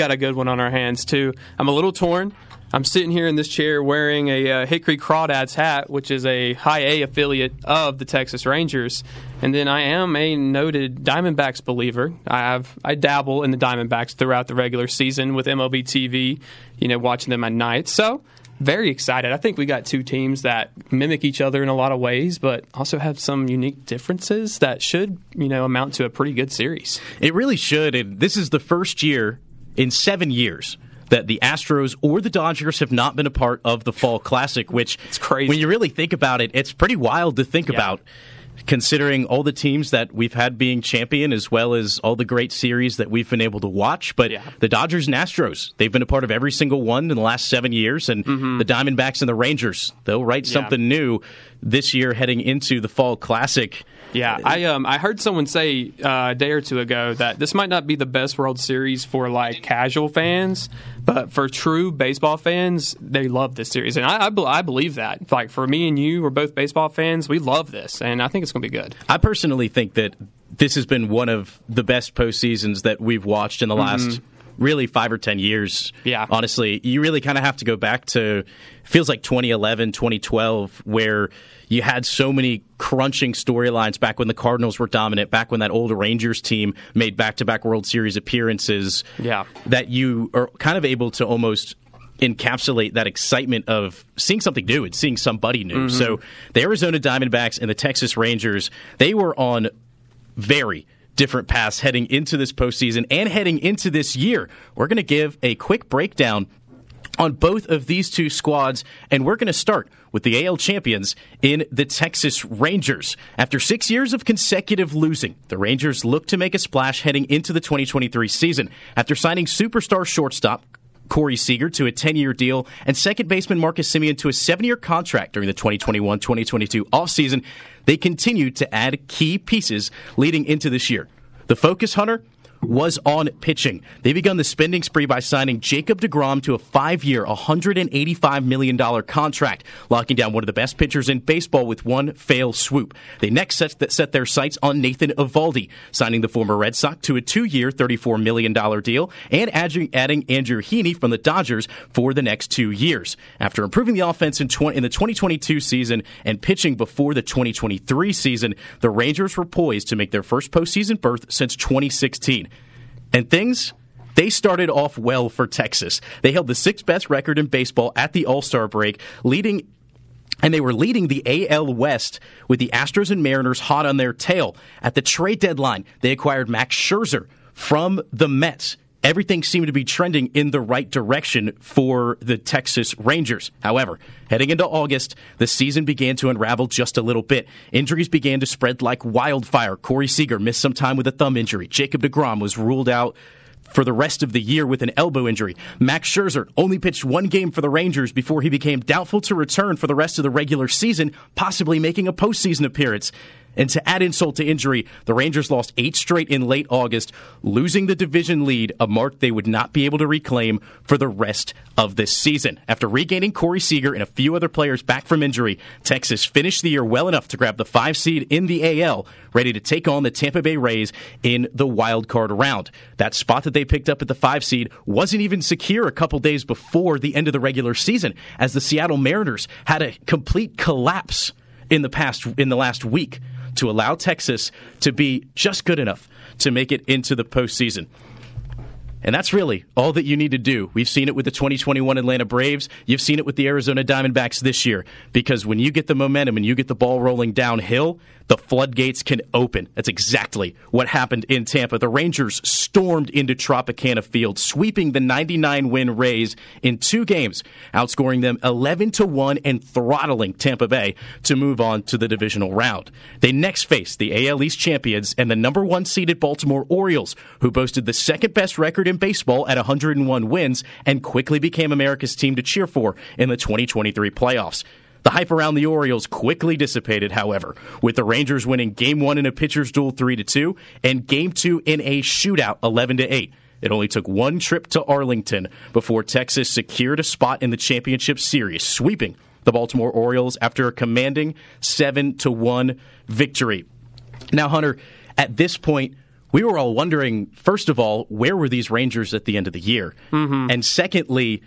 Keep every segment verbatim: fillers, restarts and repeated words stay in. got a good one on our hands, too. I'm a little torn. I'm sitting here in this chair wearing a uh, Hickory Crawdads hat, which is a high A affiliate of the Texas Rangers. And then I am a noted Diamondbacks believer. I have I dabble in the Diamondbacks throughout the regular season with M L B T V, you know, watching them at night. So, very excited. I think we got two teams that mimic each other in a lot of ways, but also have some unique differences that should, you know, amount to a pretty good series. It really should, and this is the first year in seven years that the Astros or the Dodgers have not been a part of the Fall Classic, which it's crazy. When you really think about it, it's pretty wild to think yeah. about, considering all the teams that we've had being champion as well as all the great series that we've been able to watch. But yeah. the Dodgers and Astros, they've been a part of every single one in the last seven years. And mm-hmm. the Diamondbacks and the Rangers, they'll write yeah. something new this year heading into the Fall Classic. Yeah, I um I heard someone say uh, a day or two ago that this might not be the best World Series for, like, casual fans, but for true baseball fans, they love this series. And I, I, be- I believe that. Like, for me and you, we're both baseball fans. We love this, and I think it's going to be good. I personally think that this has been one of the best postseasons that we've watched in the last mm-hmm. really five or ten years. Yeah. Honestly, you really kind of have to go back to, feels like twenty eleven, twenty twelve, where you had so many crunching storylines back when the Cardinals were dominant, back when that old Rangers team made back-to-back World Series appearances, yeah. that you are kind of able to almost encapsulate that excitement of seeing something new and seeing somebody new. Mm-hmm. So the Arizona Diamondbacks and the Texas Rangers, they were on very different paths heading into this postseason and heading into this year. We're going to give a quick breakdown on both of these two squads, and we're going to start with the A L champions in the Texas Rangers. After six years of consecutive losing, the Rangers look to make a splash heading into the twenty twenty-three season. After signing superstar shortstop Corey Seager to a ten-year deal and second baseman Marcus Semien to a seven-year contract during the twenty twenty-one twenty twenty-two offseason, they continued to add key pieces leading into this year. The focus, Hunter, was on pitching. They begun the spending spree by signing Jacob DeGrom to a five-year, one hundred eighty-five million dollars contract, locking down one of the best pitchers in baseball with one fail swoop. They next set, set their sights on Nathan Eovaldi, signing the former Red Sox to a two-year, thirty-four million dollars deal, and adding, adding Andrew Heaney from the Dodgers for the next two years. After improving the offense in, twenty, in the twenty twenty-two season and pitching before the twenty twenty-three season, the Rangers were poised to make their first postseason berth since twenty sixteen. And things, they started off well for Texas. They held the sixth best record in baseball at the All-Star break, leading, and they were leading the A L West with the Astros and Mariners hot on their tail. At the trade deadline, they acquired Max Scherzer from the Mets. Everything seemed to be trending in the right direction for the Texas Rangers. However, heading into August, the season began to unravel just a little bit. Injuries began to spread like wildfire. Corey Seager missed some time with a thumb injury. Jacob DeGrom was ruled out for the rest of the year with an elbow injury. Max Scherzer only pitched one game for the Rangers before he became doubtful to return for the rest of the regular season, possibly making a postseason appearance. And to add insult to injury, the Rangers lost eight straight in late August, losing the division lead, a mark they would not be able to reclaim for the rest of this season. After regaining Corey Seager and a few other players back from injury, Texas finished the year well enough to grab the five seed in the A L, ready to take on the Tampa Bay Rays in the wild card round. That spot that they picked up at the five seed wasn't even secure a couple days before the end of the regular season, as the Seattle Mariners had a complete collapse in the past in the last week to allow Texas to be just good enough to make it into the postseason. And that's really all that you need to do. We've seen it with the twenty twenty-one Atlanta Braves. You've seen it with the Arizona Diamondbacks this year. Because when you get the momentum and you get the ball rolling downhill, the floodgates can open. That's exactly what happened in Tampa. The Rangers stormed into Tropicana Field, sweeping the ninety-nine win Rays in two games, outscoring them eleven to one and throttling Tampa Bay to move on to the divisional round. They next faced the A L East champions and the number one seeded Baltimore Orioles, who boasted the second best record in baseball at one hundred one wins and quickly became America's team to cheer for in the twenty twenty-three playoffs. The hype around the Orioles quickly dissipated, however, with the Rangers winning Game one in a pitcher's duel three to two and Game two in a shootout eleven to eight. It only took one trip to Arlington before Texas secured a spot in the championship series, sweeping the Baltimore Orioles after a commanding seven to one victory. Now, Hunter, at this point, we were all wondering, first of all, where were these Rangers at the end of the year? Mm-hmm. And secondly,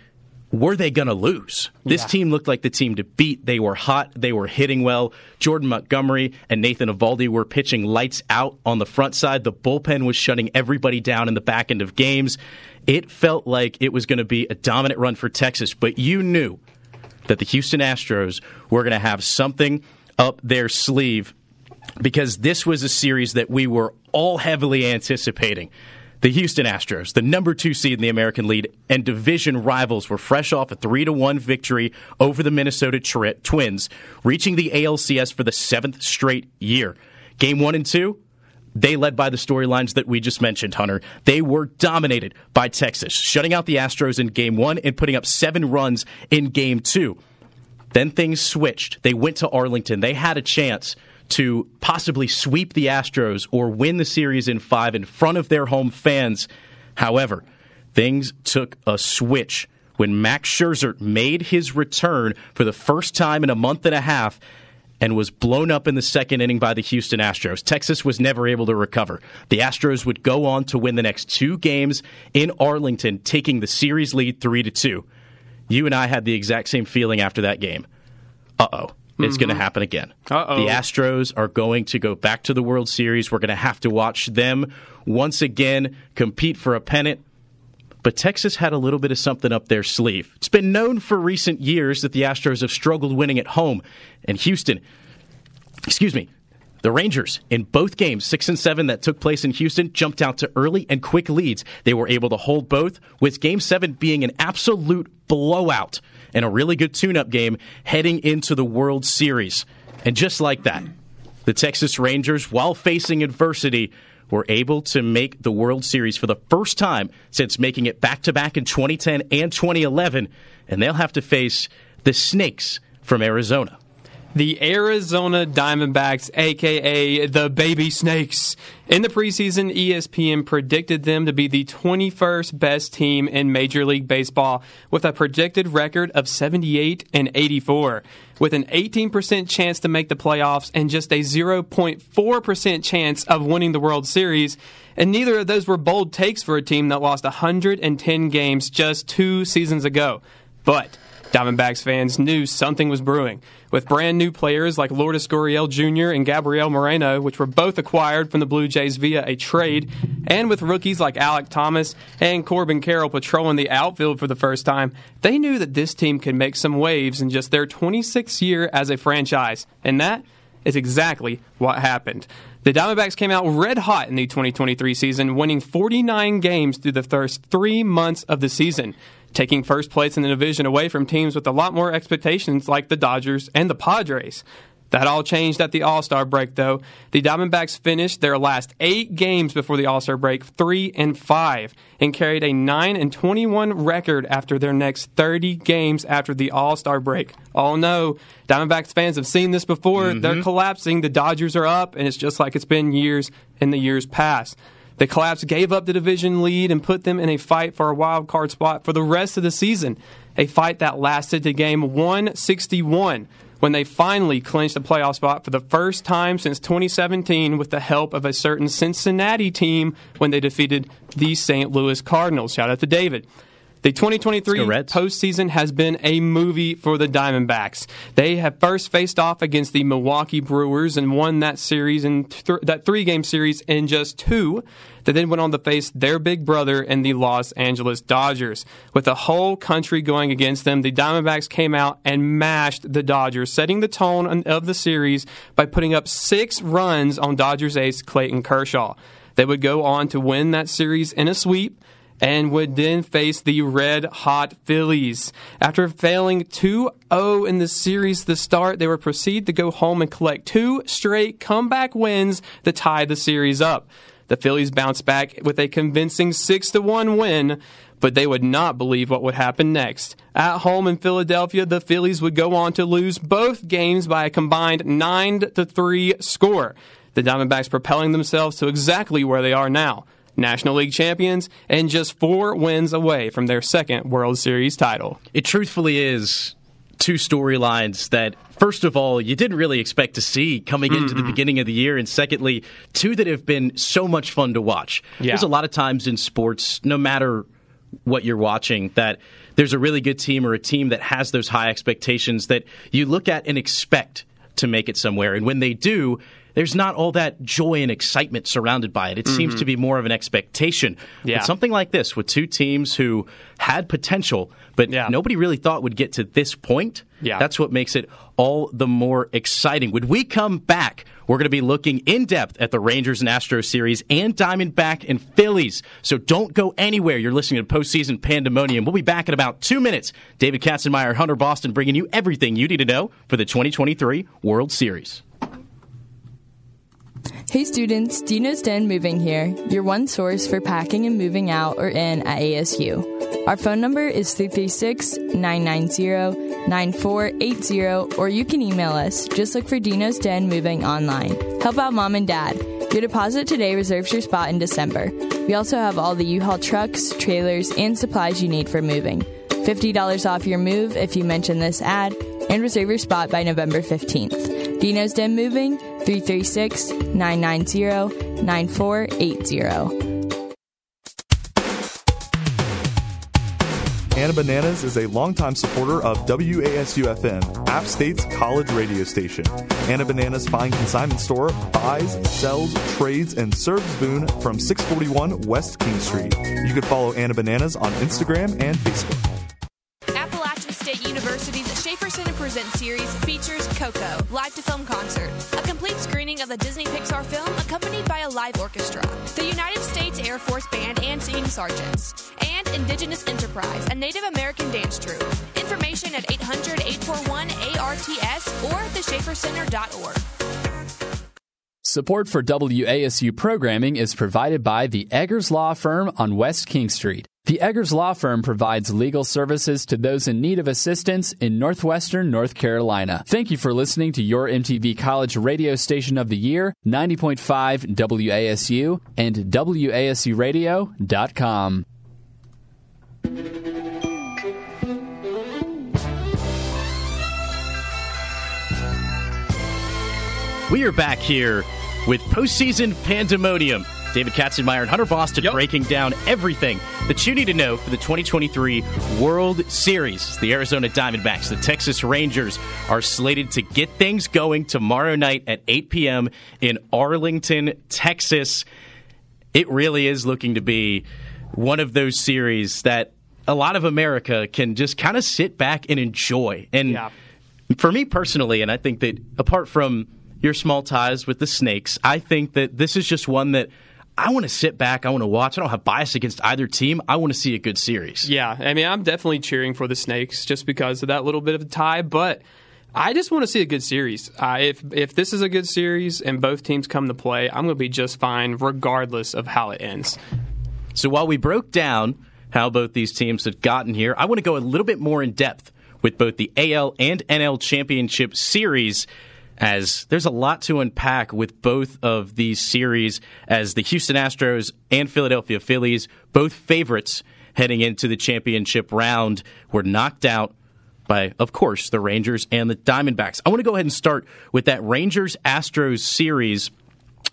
were they going to lose? This yeah. team looked like the team to beat. They were hot. They were hitting well. Jordan Montgomery and Nathan Eovaldi were pitching lights out on the front side. The bullpen was shutting everybody down in the back end of games. It felt like it was going to be a dominant run for Texas, but you knew that the Houston Astros were going to have something up their sleeve because this was a series that we were all heavily anticipating. The Houston Astros, the number two seed in the American League, and division rivals were fresh off a three to one victory over the Minnesota tri- Twins, reaching the A L C S for the seventh straight year. Game one and two, they led by the storylines that we just mentioned, Hunter. They were dominated by Texas, shutting out the Astros in game one and putting up seven runs in game two. Then things switched. They went to Arlington. They had a chance to possibly sweep the Astros or win the series in five in front of their home fans. However, things took a switch when Max Scherzer made his return for the first time in a month and a half and was blown up in the second inning by the Houston Astros. Texas was never able to recover. The Astros would go on to win the next two games in Arlington, taking the series lead three to two. You and I had the exact same feeling after that game. Uh-oh. It's mm-hmm. going to happen again. Uh-oh. The Astros are going to go back to the World Series. We're going to have to watch them once again compete for a pennant. But Texas had a little bit of something up their sleeve. It's been known for recent years that the Astros have struggled winning at home. And Houston, excuse me, the Rangers, in both games, six and seven that took place in Houston, jumped out to early and quick leads. They were able to hold both, with game seven being an absolute blowout and a really good tune-up game heading into the World Series. And just like that, the Texas Rangers, while facing adversity, were able to make the World Series for the first time since making it back-to-back in twenty ten and twenty eleven, and they'll have to face the Snakes from Arizona. The Arizona Diamondbacks, a k a the Baby Snakes. In the preseason, E S P N predicted them to be the twenty-first best team in Major League Baseball with a projected record of seventy-eight and eighty-four. With an eighteen percent chance to make the playoffs and just a zero point four percent chance of winning the World Series. And neither of those were bold takes for a team that lost one hundred ten games just two seasons ago. But Diamondbacks fans knew something was brewing. With brand new players like Lourdes Gurriel Junior and Gabriel Moreno, which were both acquired from the Blue Jays via a trade, and with rookies like Alek Thomas and Corbin Carroll patrolling the outfield for the first time, they knew that this team could make some waves in just their twenty-sixth year as a franchise. And that is exactly what happened. The Diamondbacks came out red hot in the twenty twenty-three season, winning forty-nine games through the first three months of the season, taking first place in the division away from teams with a lot more expectations like the Dodgers and the Padres. That all changed at the All-Star break, though. The Diamondbacks finished their last eight games before the All-Star break three and five and carried a nine and twenty-one record after their next thirty games after the All-Star break. Oh, no. Diamondbacks fans have seen this before. Mm-hmm. They're collapsing. The Dodgers are up, and it's just like it's been years in the years past. The collapse gave up the division lead and put them in a fight for a wild card spot for the rest of the season, a fight that lasted to game one sixty-one when they finally clinched a playoff spot for the first time since twenty seventeen with the help of a certain Cincinnati team when they defeated the Saint Louis Cardinals. Shout out to David. The twenty twenty-three postseason has been a movie for the Diamondbacks. They have first faced off against the Milwaukee Brewers and won that series in th- that three-game series in just two. They then went on to face their big brother in the Los Angeles Dodgers. With the whole country going against them, the Diamondbacks came out and mashed the Dodgers, setting the tone of the series by putting up six runs on Dodgers ace Clayton Kershaw. They would go on to win that series in a sweep and would then face the red-hot Phillies. After failing two oh in the series to start, they would proceed to go home and collect two straight comeback wins to tie the series up. The Phillies bounced back with a convincing six to one win, but they would not believe what would happen next. At home in Philadelphia, the Phillies would go on to lose both games by a combined nine to three score, the Diamondbacks propelling themselves to exactly where they are now, National League champions, and just four wins away from their second World Series title. It truthfully is two storylines that, first of all, you didn't really expect to see coming mm-hmm. into the beginning of the year, and secondly, two that have been so much fun to watch. Yeah. There's a lot of times in sports, no matter what you're watching, that there's a really good team or a team that has those high expectations that you look at and expect to make it somewhere. And when they do, there's not all that joy and excitement surrounded by it. It mm-hmm. seems to be more of an expectation. Yeah. But something like this with two teams who had potential, but yeah. nobody really thought would get to this point. Yeah. That's what makes it all the more exciting. When we come back, we're going to be looking in depth at the Rangers and Astros series and Diamondback and Phillies. So don't go anywhere. You're listening to Postseason Pandemonium. We'll be back in about two minutes. David Katzenmeier, Hunter Boston, bringing you everything you need to know for the twenty twenty-three World Series. Hey students, Dino's Den Moving here, your one source for packing and moving out or in at A S U. Our phone number is three three six, nine nine zero, nine four eight zero, or you can email us. Just look for Dino's Den Moving online. Help out Mom and Dad. Your deposit today reserves your spot in December. We also have all the U-Haul trucks, trailers, and supplies you need for moving. fifty dollars off your move if you mention this ad, and reserve your spot by November fifteenth. Dino's Den Moving, three three six, nine nine zero, nine four eight zero. Anna Bananas is a longtime supporter of W A S U F M, App State's college radio station. Anna Bananas Fine Consignment Store buys, sells, trades, and serves Boone from six forty-one West King Street. You can follow Anna Bananas on Instagram and Facebook. University's Schaefer Center Presents series features Coco, live to film concert, a complete screening of the Disney Pixar film accompanied by a live orchestra, the United States Air Force Band and Singing Sergeants, and Indigenous Enterprise, a Native American dance troupe. Information at eight hundred, eight four one, A R T S or the schaefer center dot org. Support for W A S U programming is provided by the Eggers Law Firm on West King Street. The Eggers Law Firm provides legal services to those in need of assistance in northwestern North Carolina. Thank you for listening to your M T V College Radio Station of the Year, ninety point five W A S U and W A S U radio dot com. We are back here with Postseason Pandemonium. David Katzenmeier and Hunter Boston yep. breaking down everything that you need to know for the twenty twenty-three World Series. The Arizona Diamondbacks, the Texas Rangers are slated to get things going tomorrow night at eight p.m. in Arlington, Texas. It really is looking to be one of those series that a lot of America can just kind of sit back and enjoy. And yeah. for me personally, and I think that apart from your small ties with the Snakes, I think that this is just one that I want to sit back, I want to watch. I don't have bias against either team. I want to see a good series. Yeah, I mean, I'm definitely cheering for the Snakes just because of that little bit of a tie, but I just want to see a good series. Uh, if if this is a good series and both teams come to play, I'm going to be just fine regardless of how it ends. So while we broke down how both these teams had gotten here, I want to go a little bit more in depth with both the A L and N L Championship Series, as there's a lot to unpack with both of these series, as the Houston Astros and Philadelphia Phillies, both favorites heading into the championship round, were knocked out by, of course, the Rangers and the Diamondbacks. I want to go ahead and start with that Rangers-Astros series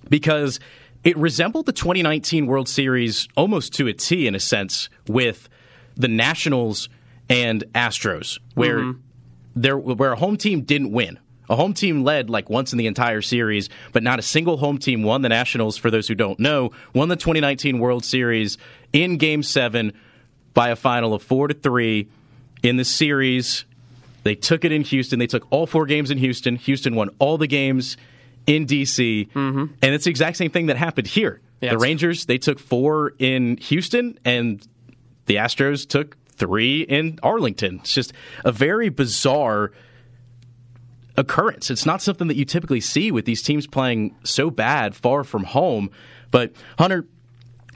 because it resembled the twenty nineteen World Series almost to a T, in a sense, with the Nationals and Astros, where, mm-hmm. there, where a home team didn't win. A home team led like once in the entire series, but not a single home team won. The Nationals, for those who don't know, won the twenty nineteen World Series in Game seven by a final of four to three. In the series, they took it in Houston. They took all four games in Houston. Houston won all the games in D C, mm-hmm. and it's the exact same thing that happened here. Yes. The Rangers, they took four in Houston, and the Astros took three in Arlington. It's just a very bizarre occurrence. It's not something that you typically see with these teams playing so bad far from home. But Hunter,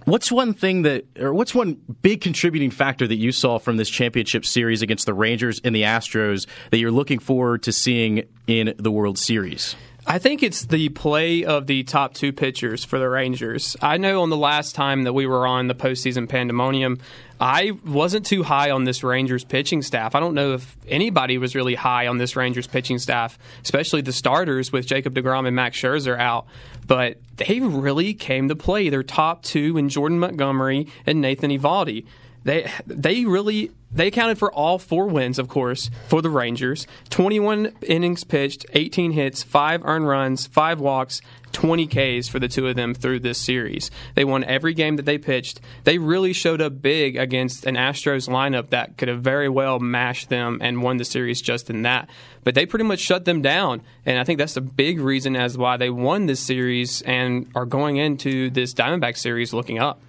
what's one thing that, or what's one big contributing factor that you saw from this championship series against the Rangers and the Astros that you're looking forward to seeing in the World Series? I think it's the play of the top two pitchers for the Rangers. I know on the last time that we were on the postseason pandemonium, I wasn't too high on this Rangers pitching staff. I don't know if anybody was really high on this Rangers pitching staff, especially the starters with Jacob DeGrom and Max Scherzer out. But they really came to play. Their top two in Jordan Montgomery and Nathan Eovaldi. They they really they accounted for all four wins, of course, for the Rangers. twenty-one innings pitched, eighteen hits, five earned runs, five walks, twenty Ks for the two of them through this series. They won every game that they pitched. They really showed up big against an Astros lineup that could have very well mashed them and won the series just in that. But they pretty much shut them down, and I think that's a big reason as why they won this series and are going into this Diamondback series looking up.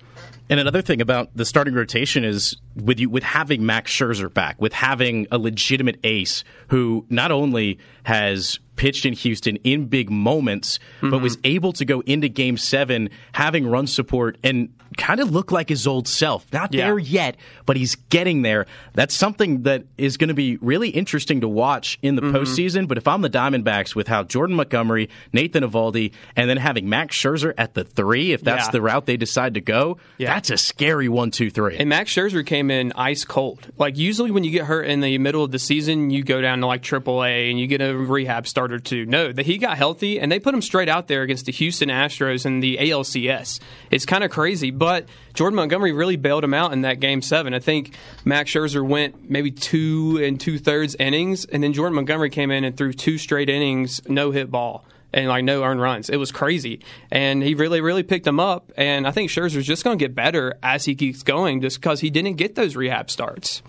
And another thing about the starting rotation is with you with having Max Scherzer back, with having a legitimate ace who not only has pitched in Houston in big moments, mm-hmm. but was able to go into Game seven having run support and kind of look like his old self. Not yeah. there yet, but he's getting there. That's something that is going to be really interesting to watch in the mm-hmm. postseason. But if I'm the Diamondbacks with how Jordan Montgomery, Nathan Eovaldi, and then having Max Scherzer at the three, if that's yeah. the route they decide to go, yeah. that's a scary one, two, three. And Max Scherzer came in ice cold. Like, usually when you get hurt in the middle of the season, you go down to like triple A and you get a rehab start or two. No, that he got healthy and they put him straight out there against the Houston Astros in the A L C S. It's kind of crazy, but Jordan Montgomery really bailed him out in that Game seven. I think Max Scherzer went maybe two and two-thirds innings, and then Jordan Montgomery came in and threw two straight innings, no-hit ball, and like no earned runs. It was crazy. And he really, really picked him up, and I think Scherzer's just going to get better as he keeps going just because he didn't get those rehab starts.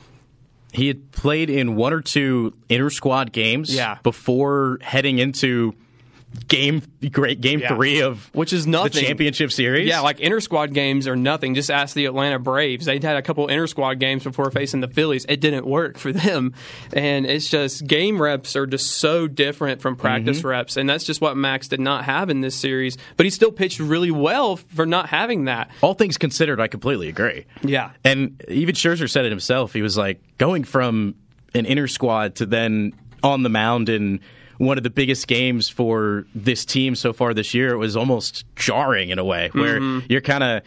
He had played in one or two inter-squad games yeah. before heading into game great game yeah. three of which is nothing. The championship series. Yeah, like inter-squad games are nothing. Just ask the Atlanta Braves. They'd had a couple inter-squad games before facing the Phillies. It didn't work for them. And it's just game reps are just so different from practice mm-hmm. reps. And that's just what Max did not have in this series. But he still pitched really well for not having that. All things considered, I completely agree. Yeah. And even Scherzer said it himself. He was like, going from an inter-squad to then on the mound and one of the biggest games for this team so far this year, it was almost jarring in a way where mm-hmm. you're kind of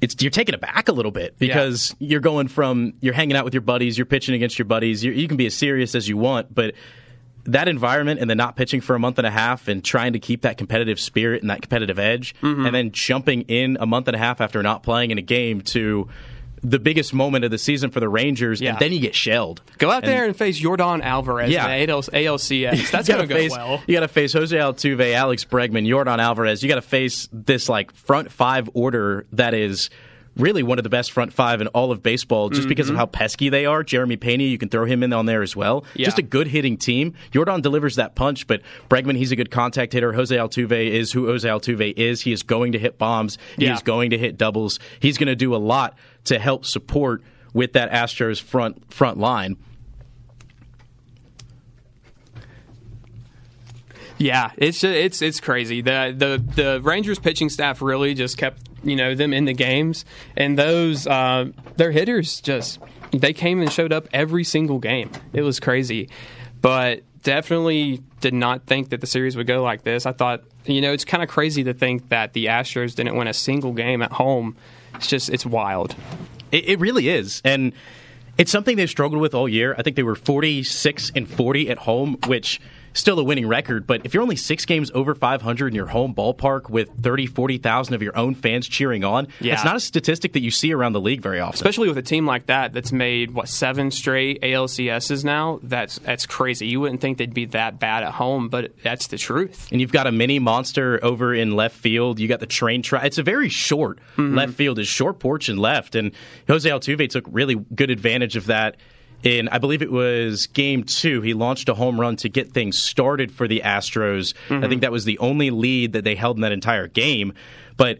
it's you're taken aback a little bit because yeah. you're going from you're hanging out with your buddies, you're pitching against your buddies, you're, you can be as serious as you want, but that environment and then not pitching for a month and a half and trying to keep that competitive spirit and that competitive edge, mm-hmm. and then jumping in a month and a half after not playing in a game to the biggest moment of the season for the Rangers, yeah. and then you get shelled. Go out and, there and face Jordan Alvarez yeah. in the A L C S. That's going to go well. You got to face Jose Altuve, Alex Bregman, Jordan Alvarez. You got to face this like front five order that is really one of the best front five in all of baseball just mm-hmm. because of how pesky they are. Jeremy Peña, you can throw him in on there as well. Yeah. Just a good hitting team. Jordan delivers that punch, but Bregman, he's a good contact hitter. Jose Altuve is who Jose Altuve is. He is going to hit bombs. Yeah. He is going to hit doubles. He's going to do a lot to help support with that Astros front front line. Yeah, it's it's it's crazy. The the the Rangers pitching staff really just kept, you know, them in the games, and those uh, their hitters just they came and showed up every single game. It was crazy, but definitely did not think that the series would go like this. I thought, you know, it's kind of crazy to think that the Astros didn't win a single game at home. It's just it's wild. It, it really is, and it's something they've struggled with all year. I think they were forty-six and forty at home, which still a winning record, but if you're only six games over five hundred in your home ballpark with thirty, forty thousand of your own fans cheering on, yeah. that's not a statistic that you see around the league very often. Especially with a team like that that's made, what, seven straight A L C S's now? That's that's crazy. You wouldn't think they'd be that bad at home, but that's the truth. And you've got a mini monster over in left field. You got the train track. It's a very short mm-hmm. left field. It's short porch and left, and Jose Altuve took really good advantage of that. In, I believe it was Game two, he launched a home run to get things started for the Astros. Mm-hmm. I think that was the only lead that they held in that entire game. But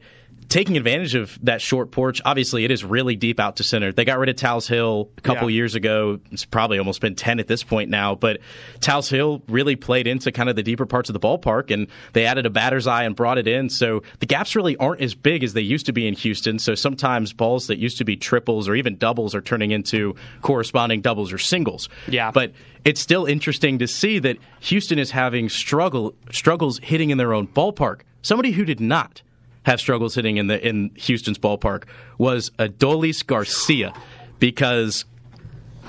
taking advantage of that short porch. Obviously, it is really deep out to center. They got rid of Towles Hill a couple yeah. years ago. It's probably almost been ten at this point now, but Towles Hill really played into kind of the deeper parts of the ballpark, and they added a batter's eye and brought it in. So the gaps really aren't as big as they used to be in Houston. So sometimes balls that used to be triples or even doubles are turning into corresponding doubles or singles. Yeah. But it's still interesting to see that Houston is having struggle struggles hitting in their own ballpark. Somebody who did not have struggles hitting in the in Houston's ballpark was Adolis Garcia, because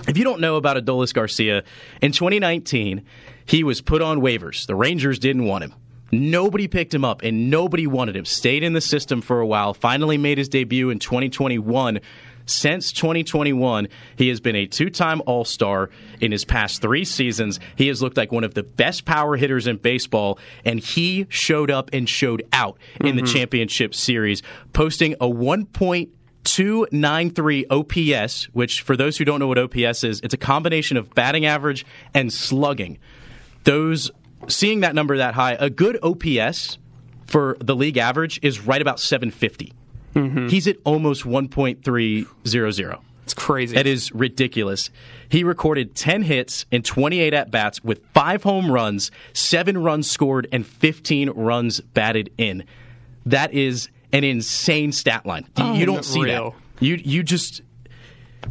if you don't know about Adolis Garcia, in twenty nineteen, he was put on waivers. The Rangers didn't want him. Nobody picked him up, and nobody wanted him. Stayed in the system for a while, finally made his debut in twenty twenty-one. Since twenty twenty-one, he has been a two-time All-Star in his past three seasons. He has looked like one of the best power hitters in baseball, and he showed up and showed out in mm-hmm. the championship series, posting a one point two nine three O P S, which, for those who don't know what O P S is, it's a combination of batting average and slugging. Those seeing that number that high, a good O P S for the league average is right about seven fifty. Mm-hmm. He's at almost one point three zero zero. It's crazy. That is ridiculous. He recorded ten hits and twenty-eight at-bats with five home runs, seven runs scored, and fifteen runs batted in. That is an insane stat line. Oh, you don't see real. that. You you just...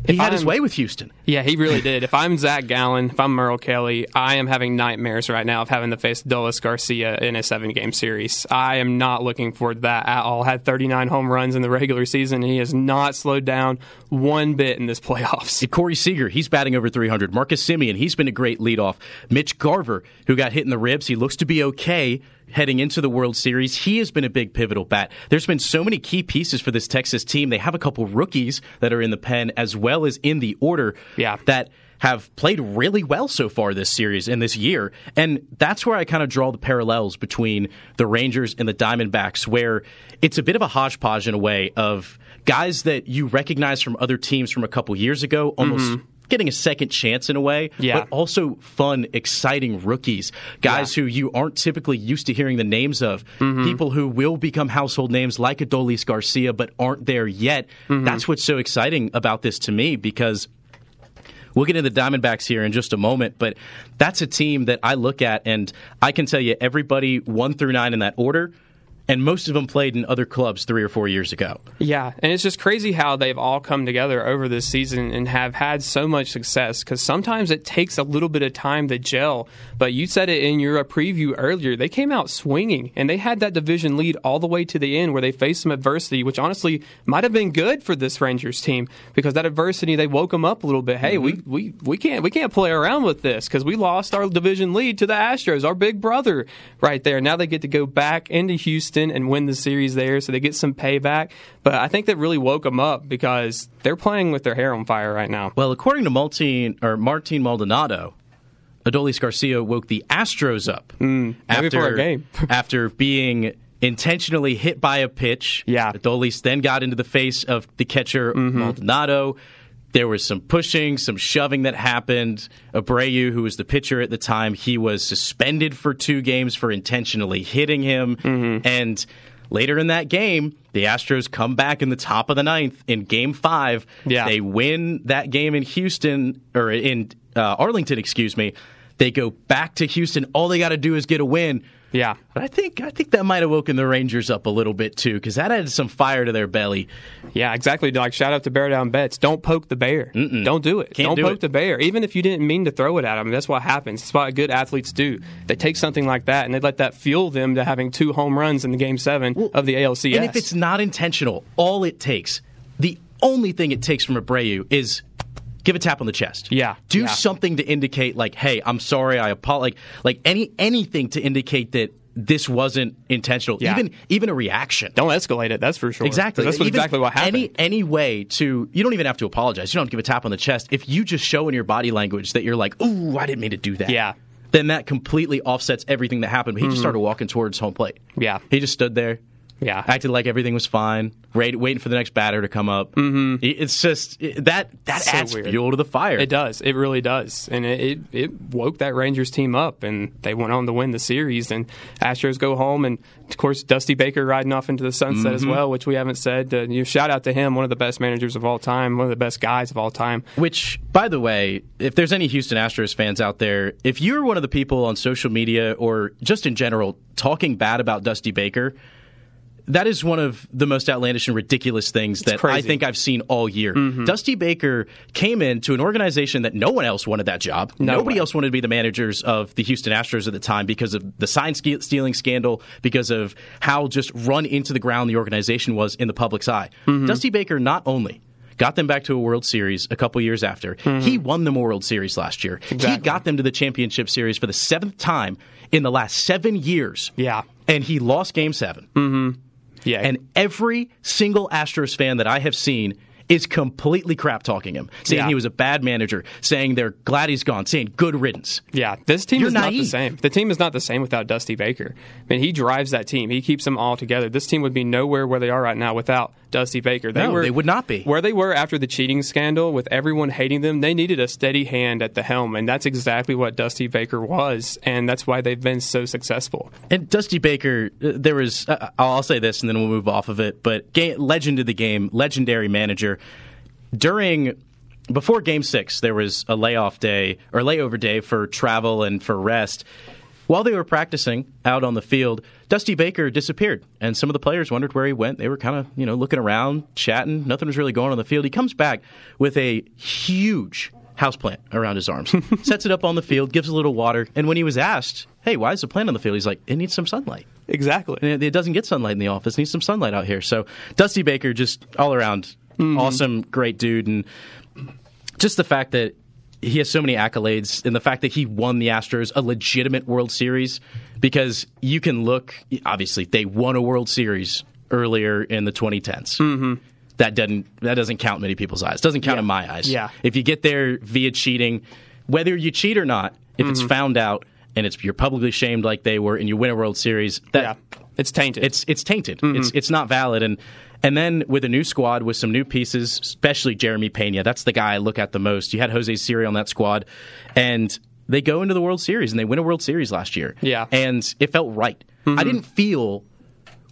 He if had I'm, his way with Houston. Yeah, he really did. If I'm Zach Gallen, if I'm Merle Kelly, I am having nightmares right now of having to face Adolis Garcia in a seven-game series. I am not looking forward to that at all. Had thirty-nine home runs in the regular season, and he has not slowed down one bit in this playoffs. And Corey Seager, he's batting over three hundred. Marcus Semien, he's been a great leadoff. Mitch Garver, who got hit in the ribs, he looks to be okay heading into the World Series. He has been a big pivotal bat. There's been so many key pieces for this Texas team. They have a couple rookies that are in the pen as well as in the order yeah. that have played really well so far this series and this year. And that's where I kind of draw the parallels between the Rangers and the Diamondbacks, where it's a bit of a hodgepodge in a way of guys that you recognize from other teams from a couple years ago, almost mm-hmm. getting a second chance in a way, yeah. but also fun, exciting rookies, guys yeah. who you aren't typically used to hearing the names of, mm-hmm. people who will become household names like Adolis Garcia but aren't there yet. Mm-hmm. That's what's so exciting about this to me, because we'll get into the Diamondbacks here in just a moment, but that's a team that I look at and I can tell you everybody one through nine in that order, and most of them played in other clubs three or four years ago. Yeah, and it's just crazy how they've all come together over this season and have had so much success, because sometimes it takes a little bit of time to gel. But you said it in your preview earlier, they came out swinging, and they had that division lead all the way to the end where they faced some adversity, which honestly might have been good for this Rangers team, because that adversity, they woke them up a little bit. Hey, mm-hmm. we, we, we, can't, we can't play around with this, because we lost our division lead to the Astros, our big brother right there. Now they get to go back into Houston and win the series there, so they get some payback. But I think that really woke them up, because they're playing with their hair on fire right now. Well, according to Martin, or Martin Maldonado, Adolis Garcia woke the Astros up mm, after for a game. after being intentionally hit by a pitch. Yeah. Adolis then got into the face of the catcher mm-hmm. Maldonado. There was some pushing, some shoving that happened. Abreu, who was the pitcher at the time, he was suspended for two games for intentionally hitting him. Mm-hmm. And later in that game, the Astros come back in the top of the ninth in Game Five. Yeah. They win that game in Houston, or in uh, Arlington, excuse me. They go back to Houston. All they got to do is get a win. Yeah, but I think I think that might have woken the Rangers up a little bit too, because that added some fire to their belly. Yeah, exactly, Doc. Shout out to Bear Down Bets. Don't poke the bear. Mm-mm. Don't do it. Can't Don't do poke it. the bear. Even if you didn't mean to throw it at them, that's what happens. That's what good athletes do. They take something like that and they let that fuel them to having two home runs in the Game Seven well, of the A L C S. And if it's not intentional, all it takes, the only thing it takes from Abreu is give a tap on the chest. Yeah. Do yeah. something to indicate, like, hey, I'm sorry, I apologize. Like, like any anything to indicate that this wasn't intentional. Yeah. Even even a reaction. Don't escalate it, that's for sure. Exactly. That's what, exactly what happened. Any, any way to, you don't even have to apologize. You don't have to give a tap on the chest. If you just show in your body language that you're like, ooh, I didn't mean to do that. Yeah. Then that completely offsets everything that happened. But he mm-hmm. just started walking towards home plate. Yeah. He just stood there. Yeah, acted like everything was fine, right, waiting for the next batter to come up. Mm-hmm. It's just it, that that so adds weird. fuel to the fire. It does. It really does. And it, it, it woke that Rangers team up, and they went on to win the series. And Astros go home, and, of course, Dusty Baker riding off into the sunset mm-hmm. as well, which we haven't said. Uh, you know, shout out to him, one of the best managers of all time, one of the best guys of all time. Which, by the way, if there's any Houston Astros fans out there, if you're one of the people on social media or just in general talking bad about Dusty Baker, that is one of the most outlandish and ridiculous things it's that crazy. I think I've seen all year. Mm-hmm. Dusty Baker came into an organization that no one else wanted that job. No Nobody way. else wanted to be the managers of the Houston Astros at the time because of the sign-stealing scandal, because of how just run into the ground the organization was in the public's eye. Mm-hmm. Dusty Baker not only got them back to a World Series a couple years after, mm-hmm. he won them a World Series last year. Exactly. He got them to the Championship Series for the seventh time in the last seven years. Yeah. And he lost Game seven. Mm-hmm. Yeah. And every single Astros fan that I have seen is completely crap-talking him, saying yeah. he was a bad manager, saying they're glad he's gone, saying good riddance. Yeah, this team You're is naive. not the same. The team is not the same without Dusty Baker. I mean, he drives that team. He keeps them all together. This team would be nowhere where they are right now without Dusty Baker. They no, were, they would not be. Where they were after the cheating scandal, with everyone hating them, they needed a steady hand at the helm, and that's exactly what Dusty Baker was, and that's why they've been so successful. And Dusty Baker, there was, uh, I'll say this and then we'll move off of it, but game, legend of the game, legendary manager. During, before Game six, there was a layoff day, or layover day for travel and for rest. While they were practicing out on the field, Dusty Baker disappeared, and some of the players wondered where he went. They were kind of, you know, looking around, chatting. Nothing was really going on in the field. He comes back with a huge houseplant around his arms, sets it up on the field, gives a little water, and when he was asked, hey, why is the plant on the field? He's like, it needs some sunlight. Exactly. And it doesn't get sunlight in the office. It needs some sunlight out here. So Dusty Baker, just all around, mm-hmm. awesome, great dude, and just the fact that he has so many accolades, and the fact that he won the Astros a legitimate World Series, because you can look, obviously, they won a World Series earlier in the twenty tens. Mm-hmm. That doesn't that doesn't count in many people's eyes. It doesn't count yeah. in my eyes. Yeah. If you get there via cheating, whether you cheat or not, if mm-hmm. it's found out and it's you're publicly shamed like they were, and you win a World Series, that yeah. it's tainted. It's it's tainted. Mm-hmm. It's it's not valid. And And then with a new squad, with some new pieces, especially Jeremy Peña, that's the guy I look at the most. You had Jose Altuve on that squad, and they go into the World Series, and they win a World Series last year. Yeah. And it felt right. Mm-hmm. I didn't feel,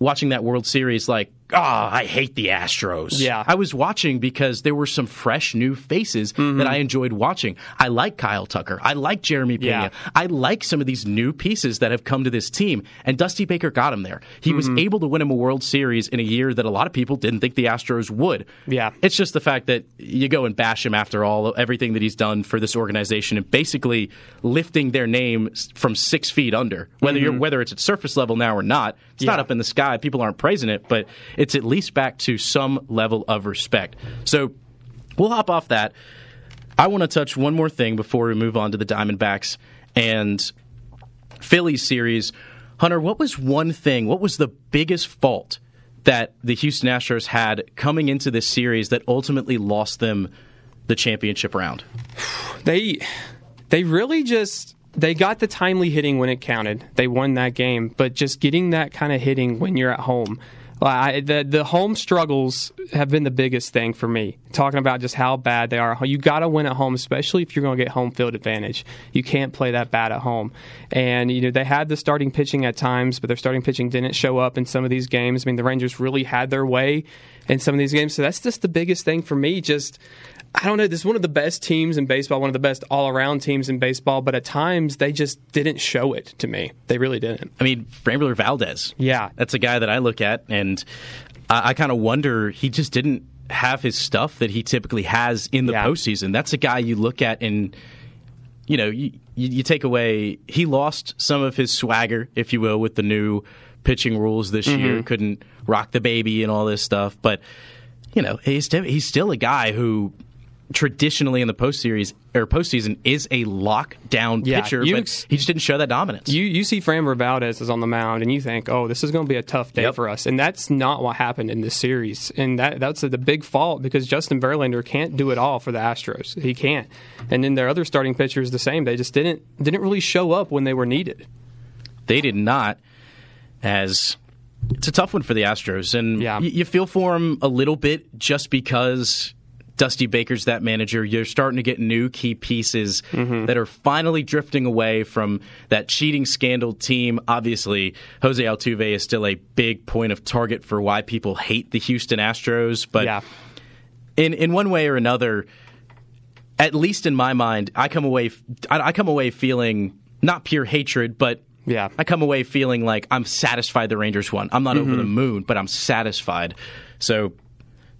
watching that World Series, like, ah, oh, I hate the Astros. Yeah. I was watching because there were some fresh new faces mm-hmm. that I enjoyed watching. I like Kyle Tucker. I like Jeremy Peña. Yeah. I like some of these new pieces that have come to this team, and Dusty Baker got him there. He mm-hmm. was able to win him a World Series in a year that a lot of people didn't think the Astros would. Yeah. It's just the fact that you go and bash him after all, everything that he's done for this organization and basically lifting their name from six feet under, whether mm-hmm. you're whether it's at surface level now or not. It's yeah. not up in the sky. People aren't praising it, but it's at least back to some level of respect. So we'll hop off that. I want to touch one more thing before we move on to the Diamondbacks and Phillies series. Hunter, what was one thing, what was the biggest fault that the Houston Astros had coming into this series that ultimately lost them the championship round? They, they really just... They got the timely hitting when it counted. They won that game, but just getting that kind of hitting when you're at home. I, the, the home struggles have been the biggest thing for me, talking about just how bad they are. You got to win at home, especially if you're going to get home field advantage. You can't play that bad at home. And, you know, they had the starting pitching at times, but their starting pitching didn't show up in some of these games. I mean, the Rangers really had their way in some of these games. So that's just the biggest thing for me, just... I don't know, this is one of the best teams in baseball, one of the best all-around teams in baseball, but at times they just didn't show it to me. They really didn't. I mean, Framber Valdez. Yeah. That's a guy that I look at, and I, I kind of wonder, he just didn't have his stuff that he typically has in the yeah. postseason. That's a guy you look at and, you know, you, you take away, he lost some of his swagger, if you will, with the new pitching rules this mm-hmm. year, couldn't rock the baby and all this stuff, but, you know, he's, he's still a guy who... traditionally in the post series or postseason is a lockdown yeah, pitcher, but ex- he just didn't show that dominance. You you see Framber Valdez is on the mound, and you think, oh, this is going to be a tough day yep. for us, and that's not what happened in this series, and that that's the big fault because Justin Verlander can't do it all for the Astros. He can't, and then their other starting pitchers the same. They just didn't didn't really show up when they were needed. They did not, as It's a tough one for the Astros, and yeah. y- you feel for them a little bit just because Dusty Baker's that manager. You're starting to get new key pieces mm-hmm. that are finally drifting away from that cheating scandal team. Obviously, Jose Altuve is still a big point of target for why people hate the Houston Astros, but yeah. in in one way or another, at least in my mind, I come away I, I come away feeling not pure hatred, but yeah. I come away feeling like I'm satisfied the Rangers won. I'm not mm-hmm. over the moon, but I'm satisfied. So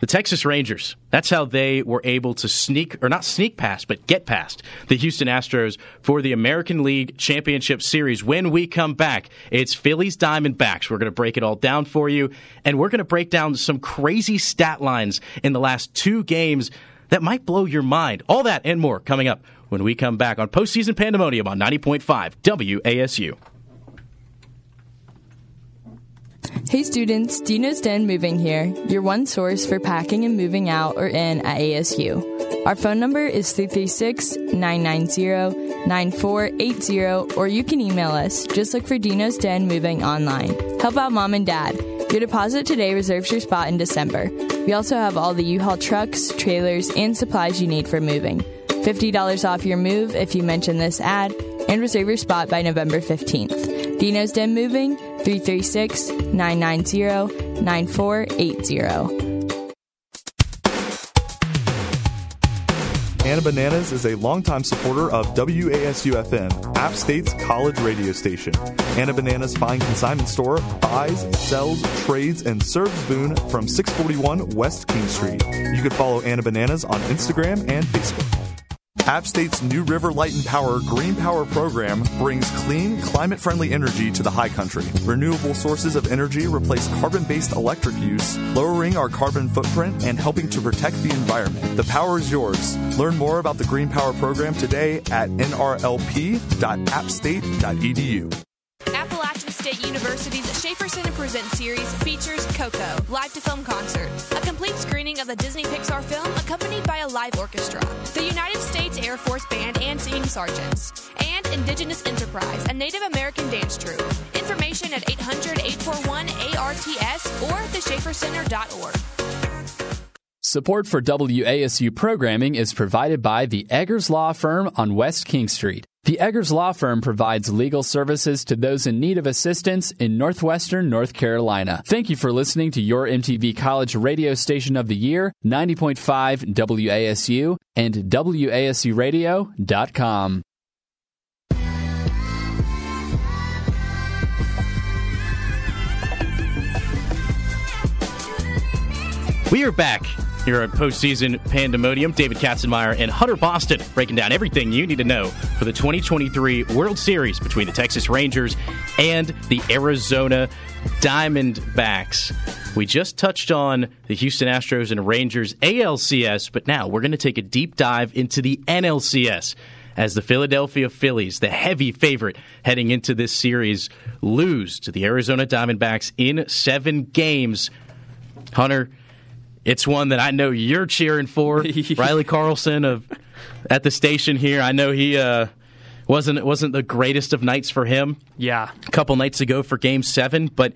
the Texas Rangers, that's how they were able to sneak, or not sneak past, but get past the Houston Astros for the American League Championship Series. When we come back, it's Phillies Diamondbacks. We're going to break it all down for you, and we're going to break down some crazy stat lines in the last two games that might blow your mind. All that and more coming up when we come back on Postseason Pandemonium on ninety point five W A S U. Hey students, Dino's Den Moving here, your one source for packing and moving out or in at A S U. Our phone number is three three six, nine nine zero, nine four eight zero, or you can email us. Just look for Dino's Den Moving online. Help out mom and dad. Your deposit today reserves your spot in December. We also have all the U-Haul trucks, trailers, and supplies you need for moving. fifty dollars off your move if you mention this ad, and reserve your spot by November fifteenth. Dino's Den Moving, three three six, nine nine zero, nine four eight zero. Anna Bananas is a longtime supporter of W A S U F M, App State's college radio station. Anna Bananas Fine Consignment Store buys, sells, trades, and serves Boone from six forty-one West King Street. You can follow Anna Bananas on Instagram and Facebook. App State's New River Light and Power Green Power Program brings clean, climate-friendly energy to the high country. Renewable sources of energy replace carbon-based electric use, lowering our carbon footprint and helping to protect the environment. The power is yours. Learn more about the Green Power Program today at n r l p dot app state dot e d u. Appalachian State University's Schaefer Center Presents series features Coco, live-to-film concert, a complete screening of the Disney Pixar film accompanied by a live orchestra, the United States Air Force Band and Singing Sergeants, and Indigenous Enterprise, a Native American dance troupe. Information at eight hundred, eight four one, A R T S or the schaefer center dot org. Support for W A S U programming is provided by the Eggers Law Firm on West King Street. The Eggers Law Firm provides legal services to those in need of assistance in northwestern North Carolina. Thank you for listening to your M T V College Radio Station of the Year, ninety point five W A S U and W A S U radio dot com. We are back here at Postseason Pandemonium. David Katzenmeier and Hunter Boston breaking down everything you need to know for the twenty twenty-three World Series between the Texas Rangers and the Arizona Diamondbacks. We just touched on the Houston Astros and Rangers A L C S, but now we're going to take a deep dive into the N L C S as the Philadelphia Phillies, the heavy favorite heading into this series, lose to the Arizona Diamondbacks in seven games. Hunter, it's one that I know you're cheering for. Riley Carlson of at the station here. I know he uh, wasn't wasn't the greatest of nights for him. Yeah, a couple nights ago for Game Seven, but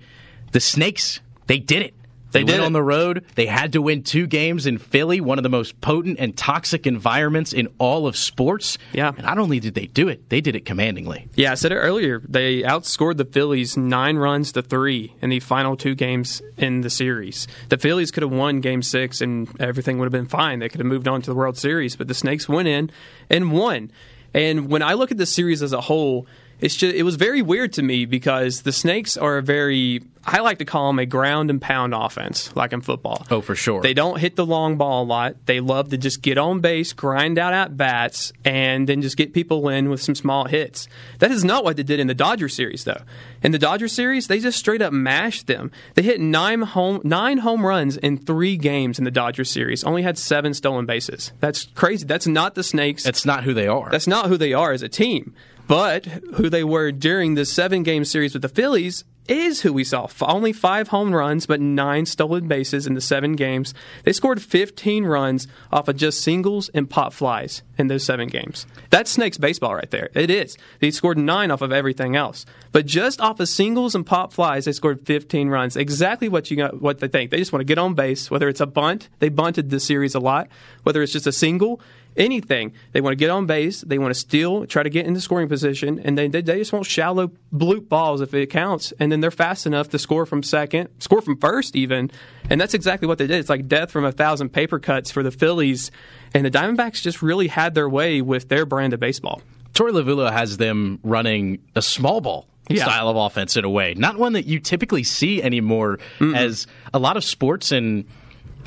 the Snakes, they did it. They, they did went it. On the road. They had to win two games in Philly, one of the most potent and toxic environments in all of sports. Yeah. And not only did they do it, they did it commandingly. Yeah, I said it earlier. They outscored the Phillies nine runs to three in the final two games in the series. The Phillies could have won Game Six and everything would have been fine. They could have moved on to the World Series, but the Snakes went in and won. And when I look at this series as a whole, It's just, it was very weird to me because the Snakes are a very, I like to call them a ground and pound offense, like in football. Oh, for sure. They don't hit the long ball a lot. They love to just get on base, grind out at bats, and then just get people in with some small hits. That is not what they did in the Dodgers series, though. In the Dodgers series, they just straight up mashed them. They hit nine home, nine home runs in three games in the Dodgers series. Only had seven stolen bases. That's crazy. That's not the Snakes. That's not who they are. That's not who they are as a team. But who they were during this seven-game series with the Phillies is who we saw. Only five home runs, but nine stolen bases in the seven games. They scored fifteen runs off of just singles and pop flies in those seven games. That's Snakes baseball right there. It is. They scored nine off of everything else. But just off of singles and pop flies, they scored fifteen runs. Exactly what you got, what they think. They just want to get on base, whether it's a bunt. They bunted this series a lot. Whether it's just a single, anything. They want to get on base. They want to steal, try to get into scoring position, and they they just want shallow bloop balls if it counts. And then they're fast enough to score from second, score from first even. And that's exactly what they did. It's like death from a thousand paper cuts for the Phillies. And the Diamondbacks just really had their way with their brand of baseball. Torey Lavello has them running a small ball yeah. style of offense in a way. Not one that you typically see anymore, mm-hmm. as a lot of sports and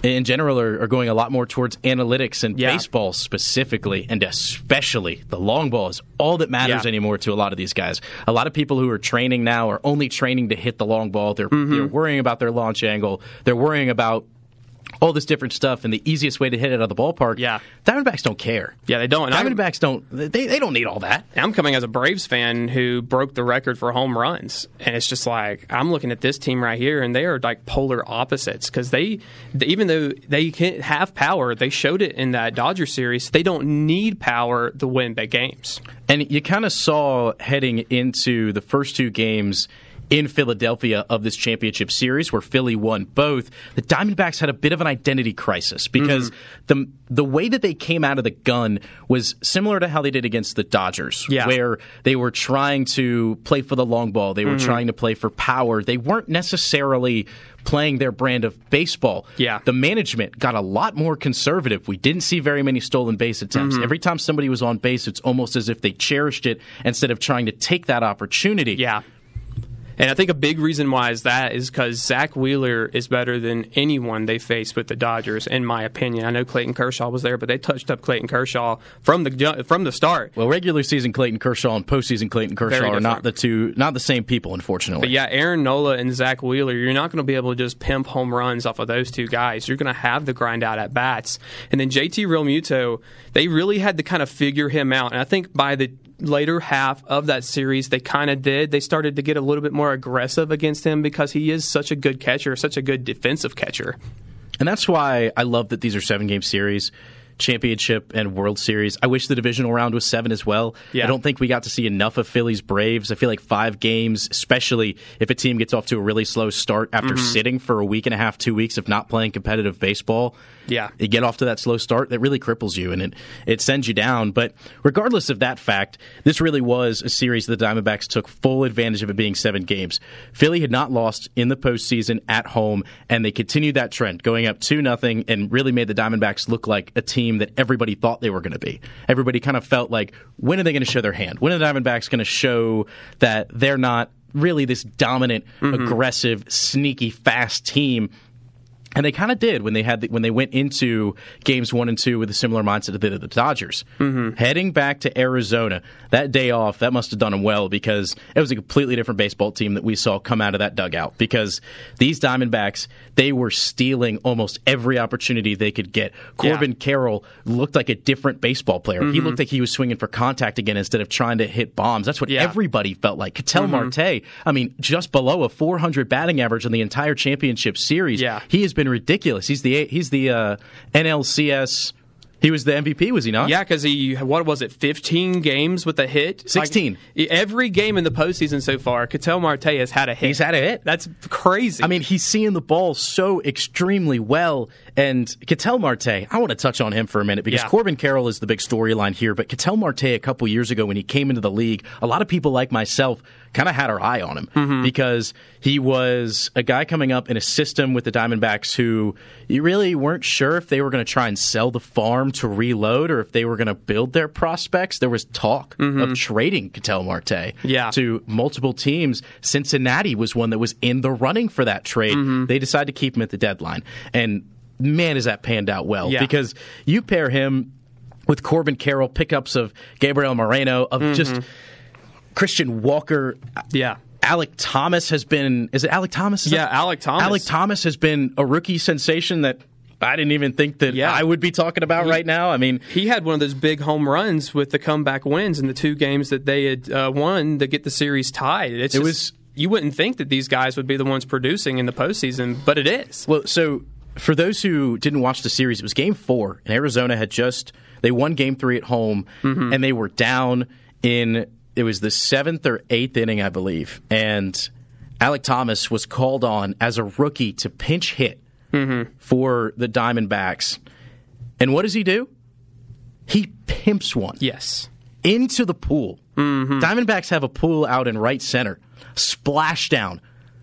in general are, are going a lot more towards analytics, and yeah. baseball specifically, and especially the long ball is all that matters yeah. anymore to a lot of these guys. A lot of people who are training now are only training to hit the long ball. They're, mm-hmm. they're worrying about their launch angle. They're worrying about all this different stuff and the easiest way to hit it out of the ballpark. Yeah. Diamondbacks don't care. Yeah, they don't. And Diamondbacks don't they, they don't need all that. I'm coming as a Braves fan who broke the record for home runs. And it's just like, I'm looking at this team right here, and they are like polar opposites, because they, even though they can't have power, they showed it in that Dodgers series, they don't need power to win big games. And you kind of saw heading into the first two games in Philadelphia of this championship series, where Philly won both, the Diamondbacks had a bit of an identity crisis, because mm-hmm. the the way that they came out of the gun was similar to how they did against the Dodgers, yeah. where they were trying to play for the long ball. They were mm-hmm. trying to play for power. They weren't necessarily playing their brand of baseball. Yeah. The management got a lot more conservative. We didn't see very many stolen base attempts. Mm-hmm. Every time somebody was on base, it's almost as if they cherished it instead of trying to take that opportunity. Yeah. And I think a big reason why is that is because Zach Wheeler is better than anyone they faced with the Dodgers, in my opinion. I know Clayton Kershaw was there, but they touched up Clayton Kershaw from the from the start. Well, regular season Clayton Kershaw and postseason Clayton Kershaw are not the two, not the same people, unfortunately. But yeah, Aaron Nola and Zach Wheeler, you're not going to be able to just pimp home runs off of those two guys. You're going to have the grind out at bats. And then J T Realmuto, they really had to kind of figure him out. And I think by the later half of that series, they kind of did. They started to get a little bit more aggressive against him, because he is such a good catcher, such a good defensive catcher. And that's why I love that these are seven-game series, championship and World Series. I wish the divisional round was seven as well. Yeah. I don't think we got to see enough of Phillies Braves. I feel like five games, especially if a team gets off to a really slow start after mm-hmm. sitting for a week and a half, two weeks of not playing competitive baseball. Yeah, you get off to that slow start, that really cripples you, and it, it sends you down. But regardless of that fact, this really was a series that the Diamondbacks took full advantage of it being seven games. Philly had not lost in the postseason at home, and they continued that trend, going up two nothing, and really made the Diamondbacks look like a team that everybody thought they were going to be. Everybody kind of felt like, when are they going to show their hand? When are the Diamondbacks going to show that they're not really this dominant, mm-hmm. aggressive, sneaky, fast team? And they kind of did when they had the, when they went into games one and two with a similar mindset to the, the Dodgers. Mm-hmm. Heading back to Arizona, that day off, that must have done them well, because it was a completely different baseball team that we saw come out of that dugout. Because these Diamondbacks, they were stealing almost every opportunity they could get. Corbin yeah. Carroll looked like a different baseball player. Mm-hmm. He looked like he was swinging for contact again instead of trying to hit bombs. That's what yeah. everybody felt like. Ketel mm-hmm. Marte, I mean, just below a four hundred batting average in the entire championship series. Yeah. He has been ridiculous. He's the he's the uh, N L C S. He was the M V P, was he not? Yeah, because he, what was it, fifteen games with a hit? sixteen. Like, every game in the postseason so far, Ketel Marte has had a hit. He's had a hit. That's crazy. I mean, he's seeing the ball so extremely well. And Ketel Marte, I want to touch on him for a minute, because yeah. Corbin Carroll is the big storyline here. But Ketel Marte, a couple years ago when he came into the league, a lot of people like myself kind of had our eye on him, mm-hmm. because he was a guy coming up in a system with the Diamondbacks who you really weren't sure if they were going to try and sell the farm to reload, or if they were going to build their prospects. There was talk mm-hmm. of trading Ketel Marte yeah. to multiple teams. Cincinnati was one that was in the running for that trade. Mm-hmm. They decided to keep him at the deadline. And man, has that panned out well, yeah. because you pair him with Corbin Carroll, pickups of Gabriel Moreno, of mm-hmm. just Christian Walker. Yeah. Alek Thomas has been... Is it Alek Thomas? Is yeah, that, Alek Thomas. Alek Thomas has been a rookie sensation that I didn't even think that yeah. I would be talking about he, right now. I mean, he had one of those big home runs with the comeback wins in the two games that they had uh, won to get the series tied. It's it just, was you wouldn't think that these guys would be the ones producing in the postseason, but it is. Well, so for those who didn't watch the series, it was Game Four, and Arizona had just they won Game Three at home, mm-hmm. and they were down in it was the seventh or eighth inning, I believe, and Alek Thomas was called on as a rookie to pinch hit mm-hmm. for the Diamondbacks, and what does he do? He pimps one. Yes. Into the pool. Mm-hmm. Diamondbacks have a pool out in right center. Splashdown.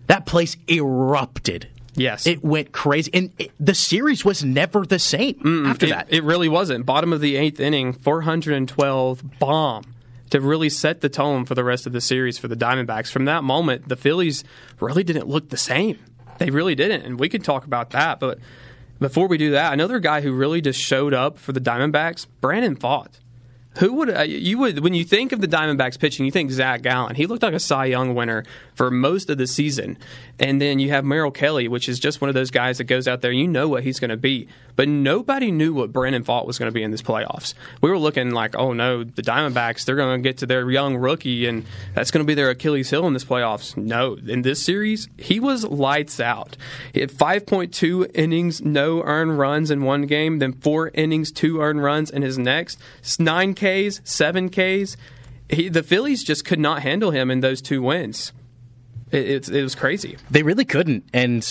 That place erupted. Yes. It went crazy. And it, the series was never the same mm, after it, that. It really wasn't. Bottom of the eighth inning, four hundred twelve bomb to really set the tone for the rest of the series for the Diamondbacks. From that moment, the Phillies really didn't look the same. They really didn't. And we could talk about that. But before we do that, another guy who really just showed up for the Diamondbacks, Brandon Pfaadt. Who would uh, you would when you think of the Diamondbacks pitching, you think Zach Gallen. He looked like a Cy Young winner for most of the season. And then you have Merrill Kelly, which is just one of those guys that goes out there, you know what he's going to be. But nobody knew what Brandon Pfaadt was going to be in this playoffs. We were looking like, oh no, the Diamondbacks, they're going to get to their young rookie, and that's going to be their Achilles heel in this playoffs. No, in this series, he was lights out. He had five point two innings, no earned runs in one game, then four innings, two earned runs in his next. It's nine Ks, seven Ks. He, the Phillies just could not handle him in those two wins. It, it, it was crazy. They really couldn't. And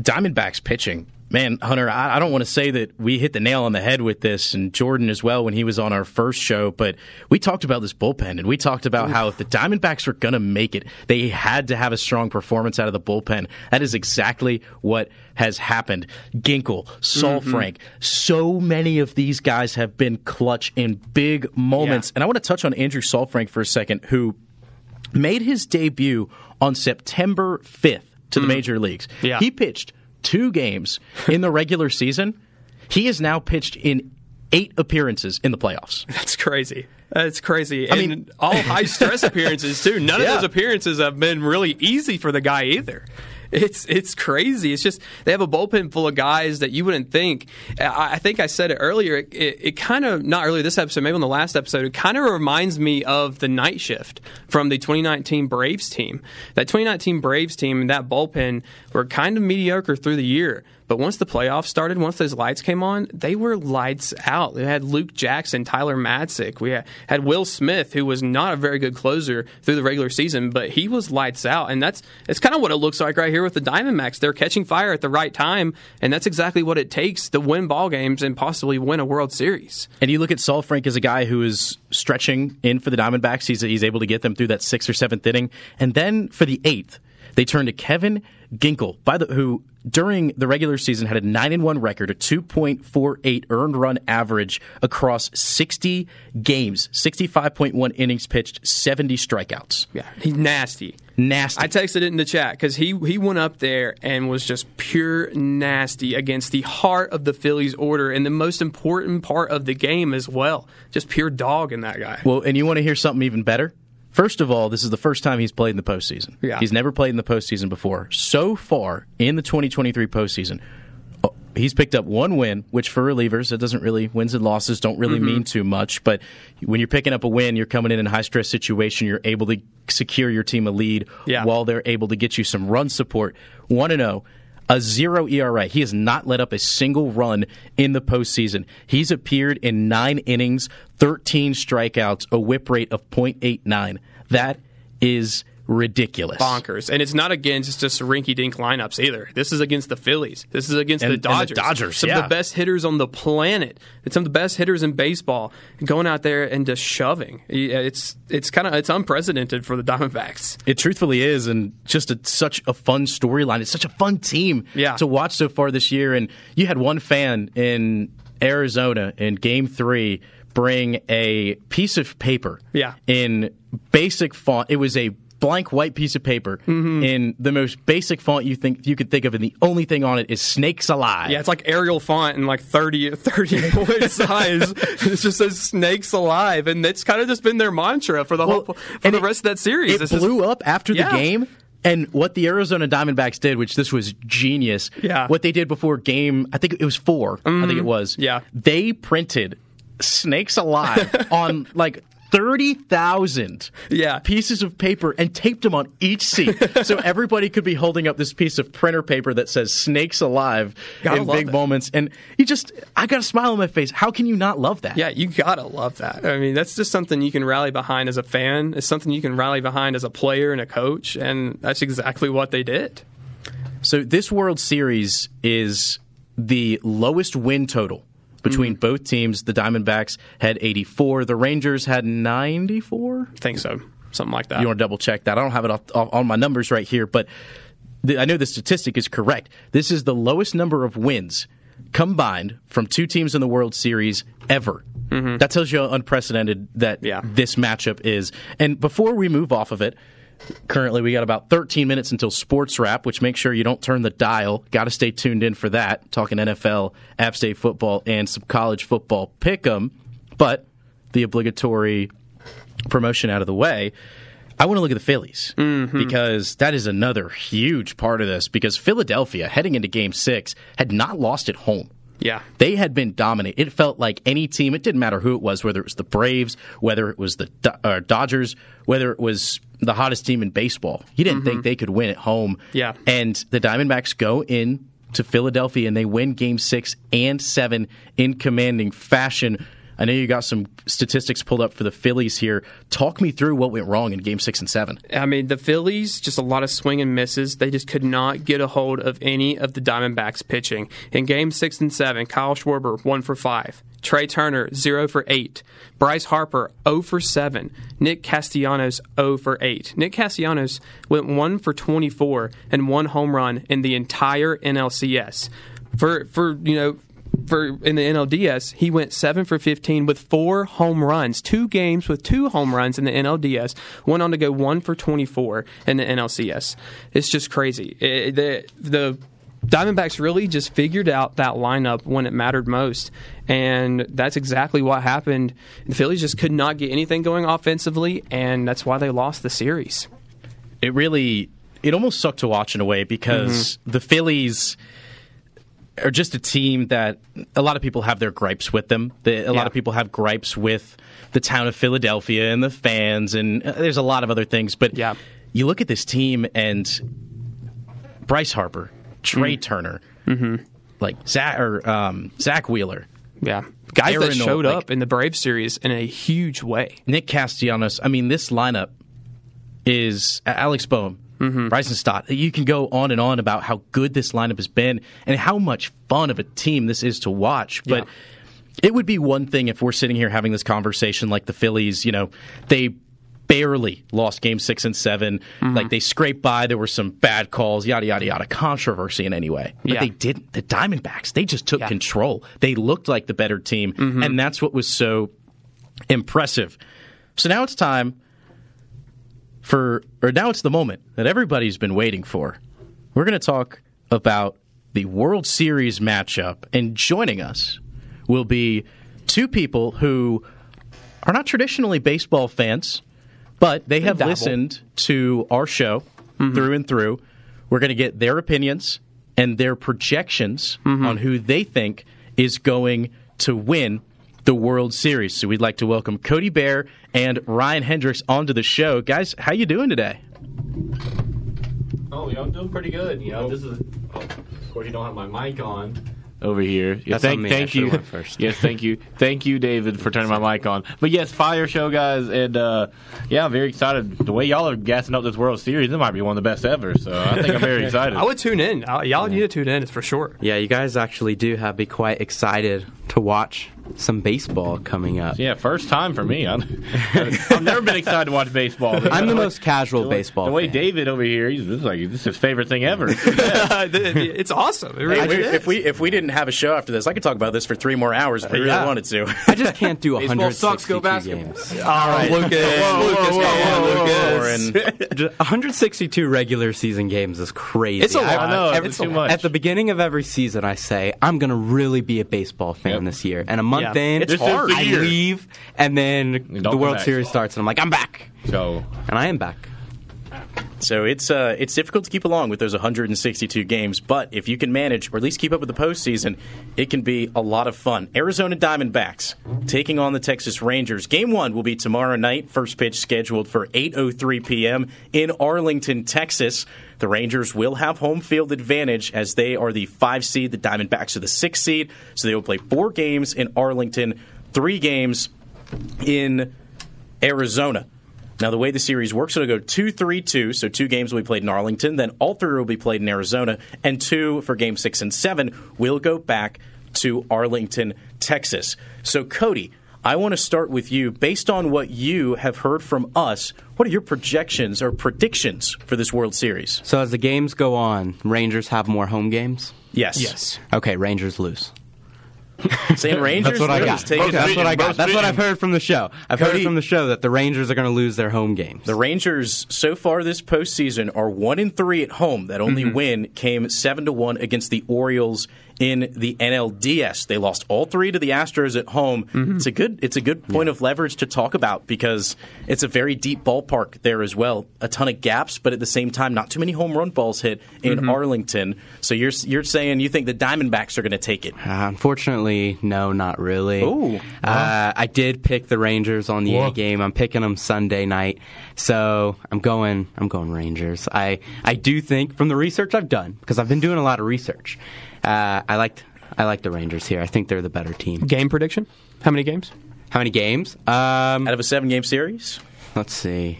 Diamondbacks pitching, man, Hunter, I, I don't want to say that we hit the nail on the head with this, and Jordan as well when he was on our first show, but we talked about this bullpen, and we talked about Ooh. how if the Diamondbacks were going to make it, they had to have a strong performance out of the bullpen. That is exactly what has happened. Ginkel, Saul mm-hmm. Frank, so many of these guys have been clutch in big moments. Yeah. And I want to touch on Andrew Saul Frank for a second, who made his debut on September fifth to the mm. major leagues. Yeah. He pitched two games in the regular season. He has now pitched in eight appearances in the playoffs. That's crazy. That's crazy. I and mean, all high-stress appearances, too. None yeah. of those appearances have been really easy for the guy either. It's it's crazy. It's just they have a bullpen full of guys that you wouldn't think. I, I think I said it earlier. It, it, it kind of, not earlier this episode, maybe on the last episode, it kind of reminds me of the night shift from the twenty nineteen Braves team. That twenty nineteen Braves team and that bullpen were kind of mediocre through the year. But once the playoffs started, once those lights came on, they were lights out. We had Luke Jackson, Tyler Matzik. We had Will Smith, who was not a very good closer through the regular season, but he was lights out. And that's it's kind of what it looks like right here with the Diamondbacks. They're catching fire at the right time, and that's exactly what it takes to win ball games and possibly win a World Series. And you look at Saul Frank as a guy who is stretching in for the Diamondbacks. He's, he's able to get them through that sixth or seventh inning. And then for the eighth, they turn to Kevin Ginkel, by the, who during the regular season had a nine and one record, a two point four eight earned run average across sixty games, sixty-five point one innings pitched, seventy strikeouts. Yeah, he's nasty. Nasty. I texted it in the chat because he, he went up there and was just pure nasty against the heart of the Phillies order and the most important part of the game as well. Just pure dog in that guy. Well, and you want to hear something even better? First of all, this is the first time he's played in the postseason. Yeah. He's never played in the postseason before. So far, in the twenty twenty-three postseason, he's picked up one win, which for relievers, it doesn't really, wins and losses don't really mm-hmm. mean too much. But when you're picking up a win, you're coming in in a high-stress situation. You're able to secure your team a lead yeah. while they're able to get you some run support. one and oh. A zero E R A. He has not let up a single run in the postseason. He's appeared in nine innings, thirteen strikeouts, a whip rate of point eight nine. That is ridiculous. Bonkers. And it's not against just rinky-dink lineups either. This is against the Phillies. This is against and, the Dodgers. The Dodgers, Some yeah. of the best hitters on the planet. It's some of the best hitters in baseball going out there and just shoving. It's it's kind of it's unprecedented for the Diamondbacks. It truthfully is, and just a, such a fun storyline. It's such a fun team yeah. to watch so far this year. And you had one fan in Arizona in Game Three bring a piece of paper. Yeah. In basic font, it was a blank white piece of paper mm-hmm. in the most basic font you think you could think of, and the only thing on it is "Snakes Alive." Yeah, it's like Arial font and like thirty, thirty point size. It just says "Snakes Alive," and that's kind of just been their mantra for the well, whole for and the it, rest of that series. It it's blew just, up after yeah. the game. And what the Arizona Diamondbacks did, which this was genius, yeah. what they did before game, I think it was four. Mm-hmm. I think it was. Yeah, they printed "Snakes Alive" on like thirty thousand yeah. pieces of paper and taped them on each seat. So everybody could be holding up this piece of printer paper that says snakes alive gotta in big it. moments. And you just, I got a smile on my face. How can you not love that? Yeah, you got to love that. I mean, that's just something you can rally behind as a fan. It's something you can rally behind as a player and a coach. And that's exactly what they did. So this World Series is the lowest win total between mm-hmm. both teams. The Diamondbacks had eighty-four. The Rangers had ninety-four? I think so. Something like that. You want to double-check that. I don't have it off, off, on my numbers right here, but the, I know the statistic is correct. This is the lowest number of wins combined from two teams in the World Series ever. Mm-hmm. That tells you how unprecedented that yeah. this matchup is. And before we move off of it, currently, we got about thirteen minutes until sports wrap, which make sure you don't turn the dial. Got to stay tuned in for that. Talking N F L, App State football, and some college football pick 'em. But the obligatory promotion out of the way, I want to look at the Phillies mm-hmm. because that is another huge part of this. Because Philadelphia, heading into Game Six, had not lost at home. Yeah, they had been dominant. It felt like any team. It didn't matter who it was, whether it was the Braves, whether it was the Do- uh, Dodgers, whether it was the hottest team in baseball. You didn't mm-hmm. think they could win at home. Yeah, and the Diamondbacks go in to Philadelphia and they win Game Six and Seven in commanding fashion. I know you got some statistics pulled up for the Phillies here. Talk me through what went wrong in Game six and seven. I mean, the Phillies, just a lot of swing and misses. They just could not get a hold of any of the Diamondbacks' pitching. In Game six and seven, Kyle Schwarber, one for five. Trey Turner, zero for eight. Bryce Harper, zero for seven. Nick Castellanos, zero for eight. Nick Castellanos went one for twenty-four and one home run in the entire N L C S. For, for you know... For in the N L D S, he went seven for fifteen with four home runs, two games with two home runs in the N L D S, went on to go one for twenty-four in the N L C S. It's just crazy. It, the, the Diamondbacks really just figured out that lineup when it mattered most, and that's exactly what happened. The Phillies just could not get anything going offensively, and that's why they lost the series. It really – it almost sucked to watch in a way because mm-hmm. the Phillies – are just a team that a lot of people have their gripes with them. The, a yeah. lot of people have gripes with the town of Philadelphia and the fans, and there's a lot of other things. But yeah. you look at this team and Bryce Harper, Trey mm. Turner, mm-hmm. like Zach or um, Zach Wheeler, yeah, guys Aaron that showed Noel, up like, in the Braves series in a huge way. Nick Castellanos. I mean, this lineup is Alex Bohm. Mm-hmm. Bryson Stott. You can go on and on about how good this lineup has been and how much fun of a team this is to watch. But yeah. it would be one thing if we're sitting here having this conversation like the Phillies, you know, they barely lost Game six and seven. Mm-hmm. Like, they scraped by. There were some bad calls, yada, yada, yada, controversy in any way. But yeah. they didn't. The Diamondbacks, they just took yeah. control. They looked like the better team, mm-hmm. and that's what was so impressive. So now it's time... For or now it's the moment that everybody's been waiting for. We're going to talk about the World Series matchup, and joining us will be two people who are not traditionally baseball fans, but they have dabble. listened to our show mm-hmm. through and through. We're going to get their opinions and their projections mm-hmm. on who they think is going to win the World Series. So we'd like to welcome Cody Bear and Ryan Hendricks onto the show. Guys, how you doing today? Oh, yeah, I'm doing pretty good. You know, oh. this is oh, of course you don't have my mic on over here. Yeah, thank, thank you. First. Yes, thank you. Thank you, David, for turning my mic on. But yes, fire show, guys, and uh, yeah, I'm very excited. The way y'all are gassing up this World Series, it might be one of the best ever. So I think I'm very excited. I would tune in. Y'all yeah. need to tune in, it's for sure. Yeah, you guys actually do have me quite excited to watch some baseball coming up. Yeah, first time for me. I'm, I've never been excited to watch baseball. I'm the most casual the way, baseball The way fan. David over here, he's, this, is like, this is his favorite thing ever. Yeah. It's awesome. It really hey, if, we, if we didn't have a show after this, I could talk about this for three more hours if we really yeah. wanted to. I just can't do one hundred sixty-two games. All right. Lucas. Lucas. one hundred sixty-two regular season games is crazy. It's a lot. I know, it's too much. At the beginning of every season, I say, I'm going to really be a baseball fan yep. this year. And a month yeah. in, it's it's hard. I leave, and then the World Series starts, and I'm like, I'm back. So, and I am back. So it's uh, it's difficult to keep along with those one hundred sixty-two games, but if you can manage or at least keep up with the postseason, it can be a lot of fun. Arizona Diamondbacks taking on the Texas Rangers. Game one will be tomorrow night, first pitch scheduled for eight oh three p.m. in Arlington, Texas. The Rangers will have home field advantage as they are the five seed, the Diamondbacks are the six seed, so they will play four games in Arlington, three games in Arizona. Now, the way the series works, it'll go two three two, so two games will be played in Arlington, then all three will be played in Arizona, and two for game six and seven will go back to Arlington, Texas. So, Cody, I want to start with you. Based on what you have heard from us, what are your projections or predictions for this World Series? So, as the games go on, Rangers have more home games? Yes. Yes. Okay, Rangers lose. Same Rangers. That's what I got. Okay. That's what I got. That's what I've heard from the show. I've Cody, heard from the show that the Rangers are going to lose their home games. The Rangers, so far this postseason, are one and three at home. That only mm-hmm. win came seven to one against the Orioles in the N L D S. They lost all three to the Astros at home. Mm-hmm. It's a good. It's a good point yeah. of leverage to talk about because it's a very deep ballpark there as well. A ton of gaps, but at the same time, not too many home run balls hit in mm-hmm. Arlington. So you're you're saying you think the Diamondbacks are going to take it? Uh, unfortunately. No, not really. Ooh, wow. uh, I did pick the Rangers on the Whoa. A game. I'm picking them Sunday night, so I'm going. I'm going Rangers. I I do think from the research I've done because I've been doing a lot of research. Uh, I liked I like the Rangers here. I think they're the better team. Game prediction? How many games? How many games? Um, Out of a seven game series? Let's see.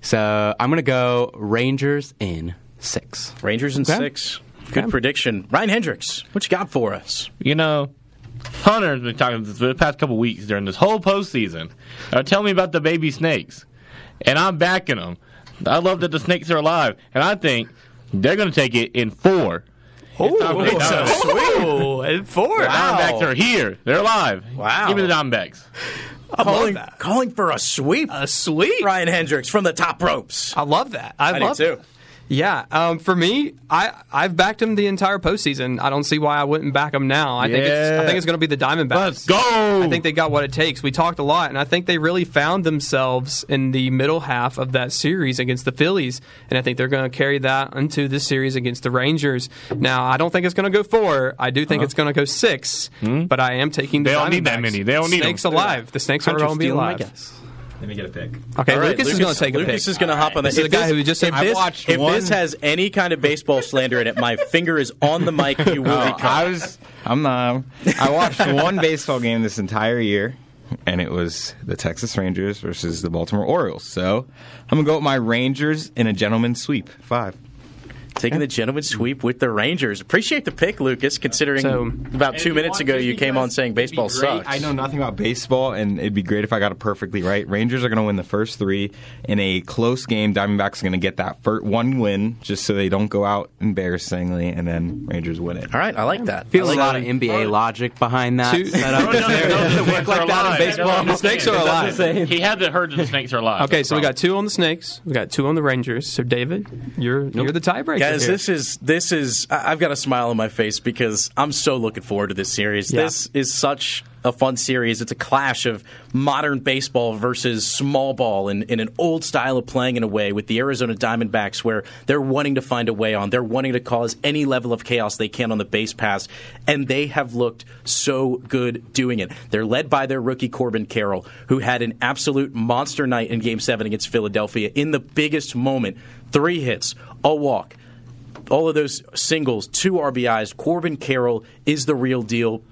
So I'm gonna go Rangers in six. Rangers in okay. six. Good okay. prediction. Ryan Hendricks, what you got for us? You know. Hunter's been talking for the past couple weeks during this whole postseason. Uh, tell me about the baby snakes. And I'm backing them. I love that the snakes are alive. And I think they're going to take it in four. Oh, it's so sweet. In four. The wow. Diamondbacks are here. They're alive. Wow. Give me the Diamondbacks. I calling, love that. Calling for a sweep. A sweep. Ryan Hendricks from the top ropes. I love that. I, I love it too. Yeah, um, for me, I, I've backed him the entire postseason. I don't see why I wouldn't back him now. I yeah. think it's I think it's going to be the Diamondbacks. Let's go! I think they got what it takes. We talked a lot, and I think they really found themselves in the middle half of that series against the Phillies, and I think they're going to carry that into this series against the Rangers. Now, I don't think it's going to go four. I do think uh-huh. it's going to go six, mm-hmm. but I am taking the Diamondbacks. They don't Diamondbacks. Need that many. They don't need snakes them. Alive. The snakes Hunter's are going to be alive. Them, I guess. Let me get a pick. Okay, right, Lucas, Lucas is going to take a Lucas pick. Lucas is going to hop on that. This is a guy who just said, I watched if one. If this has any kind of baseball slander in it, my finger is on the mic. You will oh, be I was, I'm not. I watched one baseball game this entire year, and it was the Texas Rangers versus the Baltimore Orioles. So I'm going to go with my Rangers in a gentleman's sweep. Five. Taking the gentleman's sweep with the Rangers. Appreciate the pick, Lucas, considering so, about two minutes ago you came on saying baseball sucks. I know nothing about baseball, and it'd be great if I got it perfectly right. Rangers are going to win the first three in a close game. Diamondbacks are going to get that first one win just so they don't go out embarrassingly, and then Rangers win it. All right, I like that. Feels like a lot of N B A logic behind that. Work like that in baseball. The snakes are alive. He had the herd of the snakes are alive. Okay, so we got two on the snakes. We got two on the Rangers. So, David, you're you're the tiebreaker. Guys, this is this is. I've got a smile on my face because I'm so looking forward to this series. Yeah. This is such a fun series. It's a clash of modern baseball versus small ball in, in an old style of playing in a way with the Arizona Diamondbacks where they're wanting to find a way on. They're wanting to cause any level of chaos they can on the base paths, and they have looked so good doing it. They're led by their rookie Corbin Carroll, who had an absolute monster night in Game seven against Philadelphia in the biggest moment. Three hits, a walk. All of those singles, two R B Is. Corbin Carroll is the real deal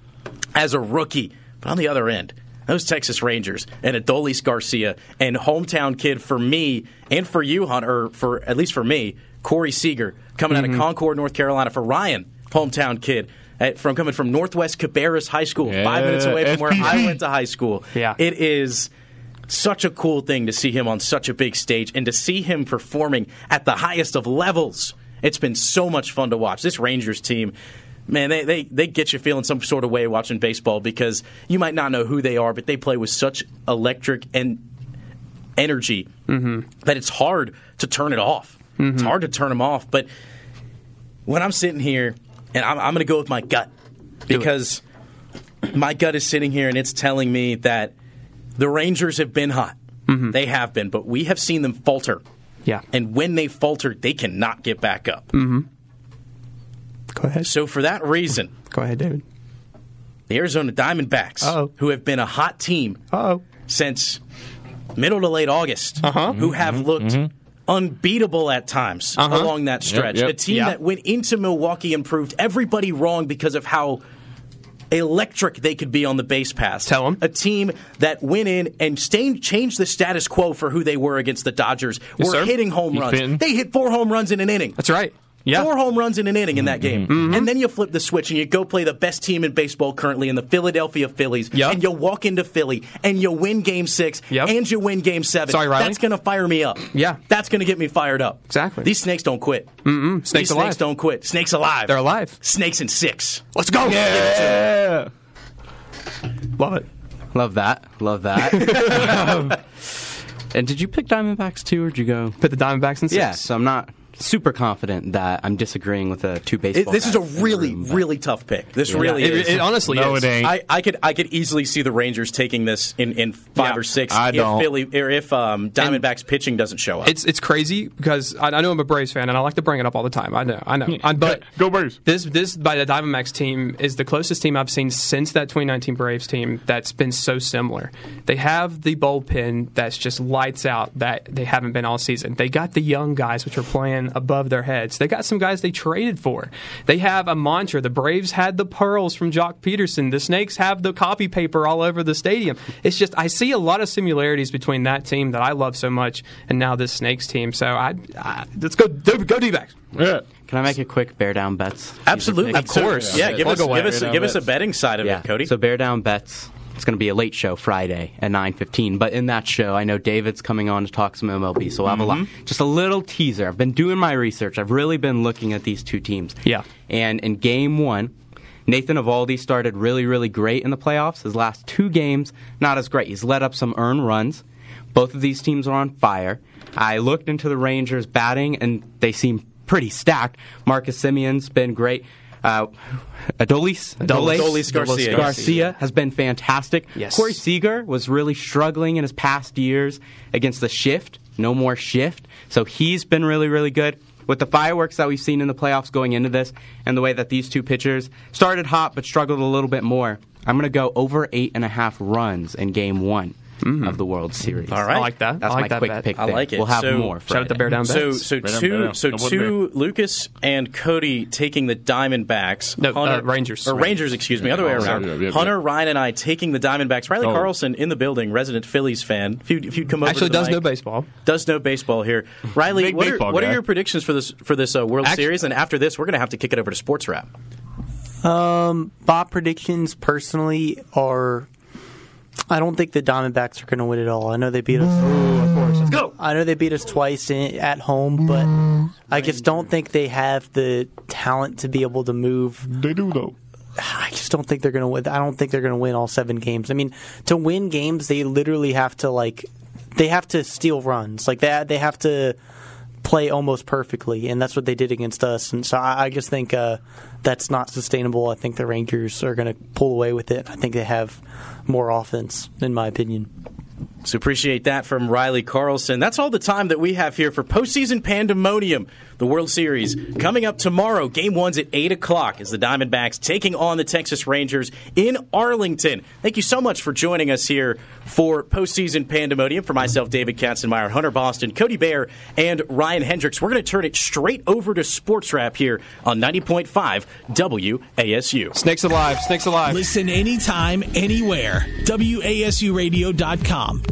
as a rookie. But on the other end, those Texas Rangers and Adolis Garcia and hometown kid for me and for you, Hunter, or for at least for me, Corey Seager coming mm-hmm. out of Concord, North Carolina for Ryan, hometown kid at, from coming from Northwest Cabarrus High School, yeah, five minutes away from F P C. Where I went to high school. Yeah. It is such a cool thing to see him on such a big stage and to see him performing at the highest of levels. It's been so much fun to watch. This Rangers team, man, they, they, they get you feeling some sort of way watching baseball because you might not know who they are, but they play with such electric and energy mm-hmm. that it's hard to turn it off. Mm-hmm. It's hard to turn them off. But when I'm sitting here, and I'm, I'm going to go with my gut because my gut is sitting here and it's telling me that the Rangers have been hot. Mm-hmm. They have been, but we have seen them falter Yeah. And when they falter, they cannot get back up. Mm-hmm. Go ahead. So for that reason... Go ahead, David. The Arizona Diamondbacks, Uh-oh. who have been a hot team Uh-oh. since middle to late August, uh-huh. who have mm-hmm. looked... Mm-hmm. unbeatable at times uh-huh. along that stretch. Yep, yep, a team yep. that went into Milwaukee and proved everybody wrong because of how electric they could be on the base pass. Tell them. A team that went in and stayed, changed the status quo for who they were against the Dodgers. Yes, were sir. hitting home you runs. Fin. They hit four home runs in an inning. That's right. Yeah. Four home runs in an inning in that game. Mm-hmm. And then you flip the switch and you go play the best team in baseball currently in the Philadelphia Phillies. Yep. And you walk into Philly and you win game six yep. and you win game seven. Sorry, Riley. That's going to fire me up. Yeah. That's going to get me fired up. Exactly. These snakes don't quit. Mm-mm. Snakes These alive. Snakes don't quit. Snakes alive. They're alive. Snakes in six. Let's go. Yeah. Love it. Love that. Love that. um, and did you pick Diamondbacks too or did you go? Pick the Diamondbacks in six? Yeah, so I'm not... super confident that I'm disagreeing with a two baseball. It, this is a really, room, really tough pick. This yeah. really it, is. It, it honestly no, is. It ain't. I, I could, I could easily see the Rangers taking this in, in five yeah, or six. I if don't. Philly, or if um, Diamondbacks and pitching doesn't show up. It's it's crazy because I, I know I'm a Braves fan and I like to bring it up all the time. I know, I know. I, but go Braves. This this by the Diamondbacks team is the closest team I've seen since that twenty nineteen Braves team that's been so similar. They have the bullpen that's just lights out that they haven't been all season. They got the young guys which are playing above their heads. They got some guys they traded for. They have a mantra. The Braves had the pearls from Jock Peterson. The Snakes have the copy paper all over the stadium. It's just, I see a lot of similarities between that team that I love so much and now this Snakes team. So I, I let's go go D-backs. Yeah. Can I make a quick bear down bets? Absolutely. Of course. Yeah, yeah give, us, give, us, give us a betting side of yeah. it, Cody. So bear down bets. It's going to be a late show Friday at nine fifteen. But in that show, I know David's coming on to talk some M L B. So I'll have mm-hmm. a lot. Just a little teaser. I've been doing my research. I've really been looking at these two teams. Yeah. And in game one, Nathan Eovaldi started really, really great in the playoffs. His last two games, not as great. He's let up some earned runs. Both of these teams are on fire. I looked into the Rangers batting, and they seem pretty stacked. Marcus Semien's been great. Uh, Adolis, Adolis, Adolis, Adolis Garcia. Garcia has been fantastic. Yes. Corey Seager was really struggling in his past years against the shift. No more shift. So he's been really, really good. With the fireworks that we've seen in the playoffs going into this and the way that these two pitchers started hot but struggled a little bit more, I'm going to go over eight and a half runs in game one. Mm-hmm. Of the World Series. All right. I like that. That's I like my that quick bet. pick. There. I like it. We'll have so, more. Friday. Shout out the Bear Down Bets. So, so Bear two, down, so two Lucas and Cody taking the Diamondbacks. No, Hunter, uh, Rangers. Or Rangers, excuse me. Yeah, other way around. Yeah, yeah, yeah. Hunter, Ryan, and I taking the Diamondbacks. Riley oh. Carlson in the building, resident Phillies fan. If, you, if you'd come over Actually to does mic, know baseball. Does know baseball here. Riley, what, baseball are, what are your predictions for this for this uh, World Actually, Series? And after this, we're going to have to kick it over to Sports Wrap. Um, my predictions personally are... I don't think the Diamondbacks are going to win it all. I know they beat us. Ooh, of course. Let's go. I know they beat us twice in, at home, but I just don't think they have the talent to be able to move. They do though. I just don't think they're going to win. I don't think they're going to win all seven games. I mean, to win games, they literally have to like they have to steal runs. Like that, they, they have to play almost perfectly, and that's what they did against us. And so I, I just think uh, that's not sustainable. I think the Rangers are going to pull away with it. I think they have more offense, in my opinion. So appreciate that from Riley Carlson. That's all the time that we have here for Postseason Pandemonium, the World Series. Coming up tomorrow, Game One's at eight o'clock as the Diamondbacks taking on the Texas Rangers in Arlington. Thank you so much for joining us here for Postseason Pandemonium. For myself, David Katzenmeyer, Hunter Boston, Cody Baer, and Ryan Hendricks, we're going to turn it straight over to Sports Wrap here on ninety point five W A S U. Snakes alive, snakes alive. Listen anytime, anywhere. W A S U radio dot com.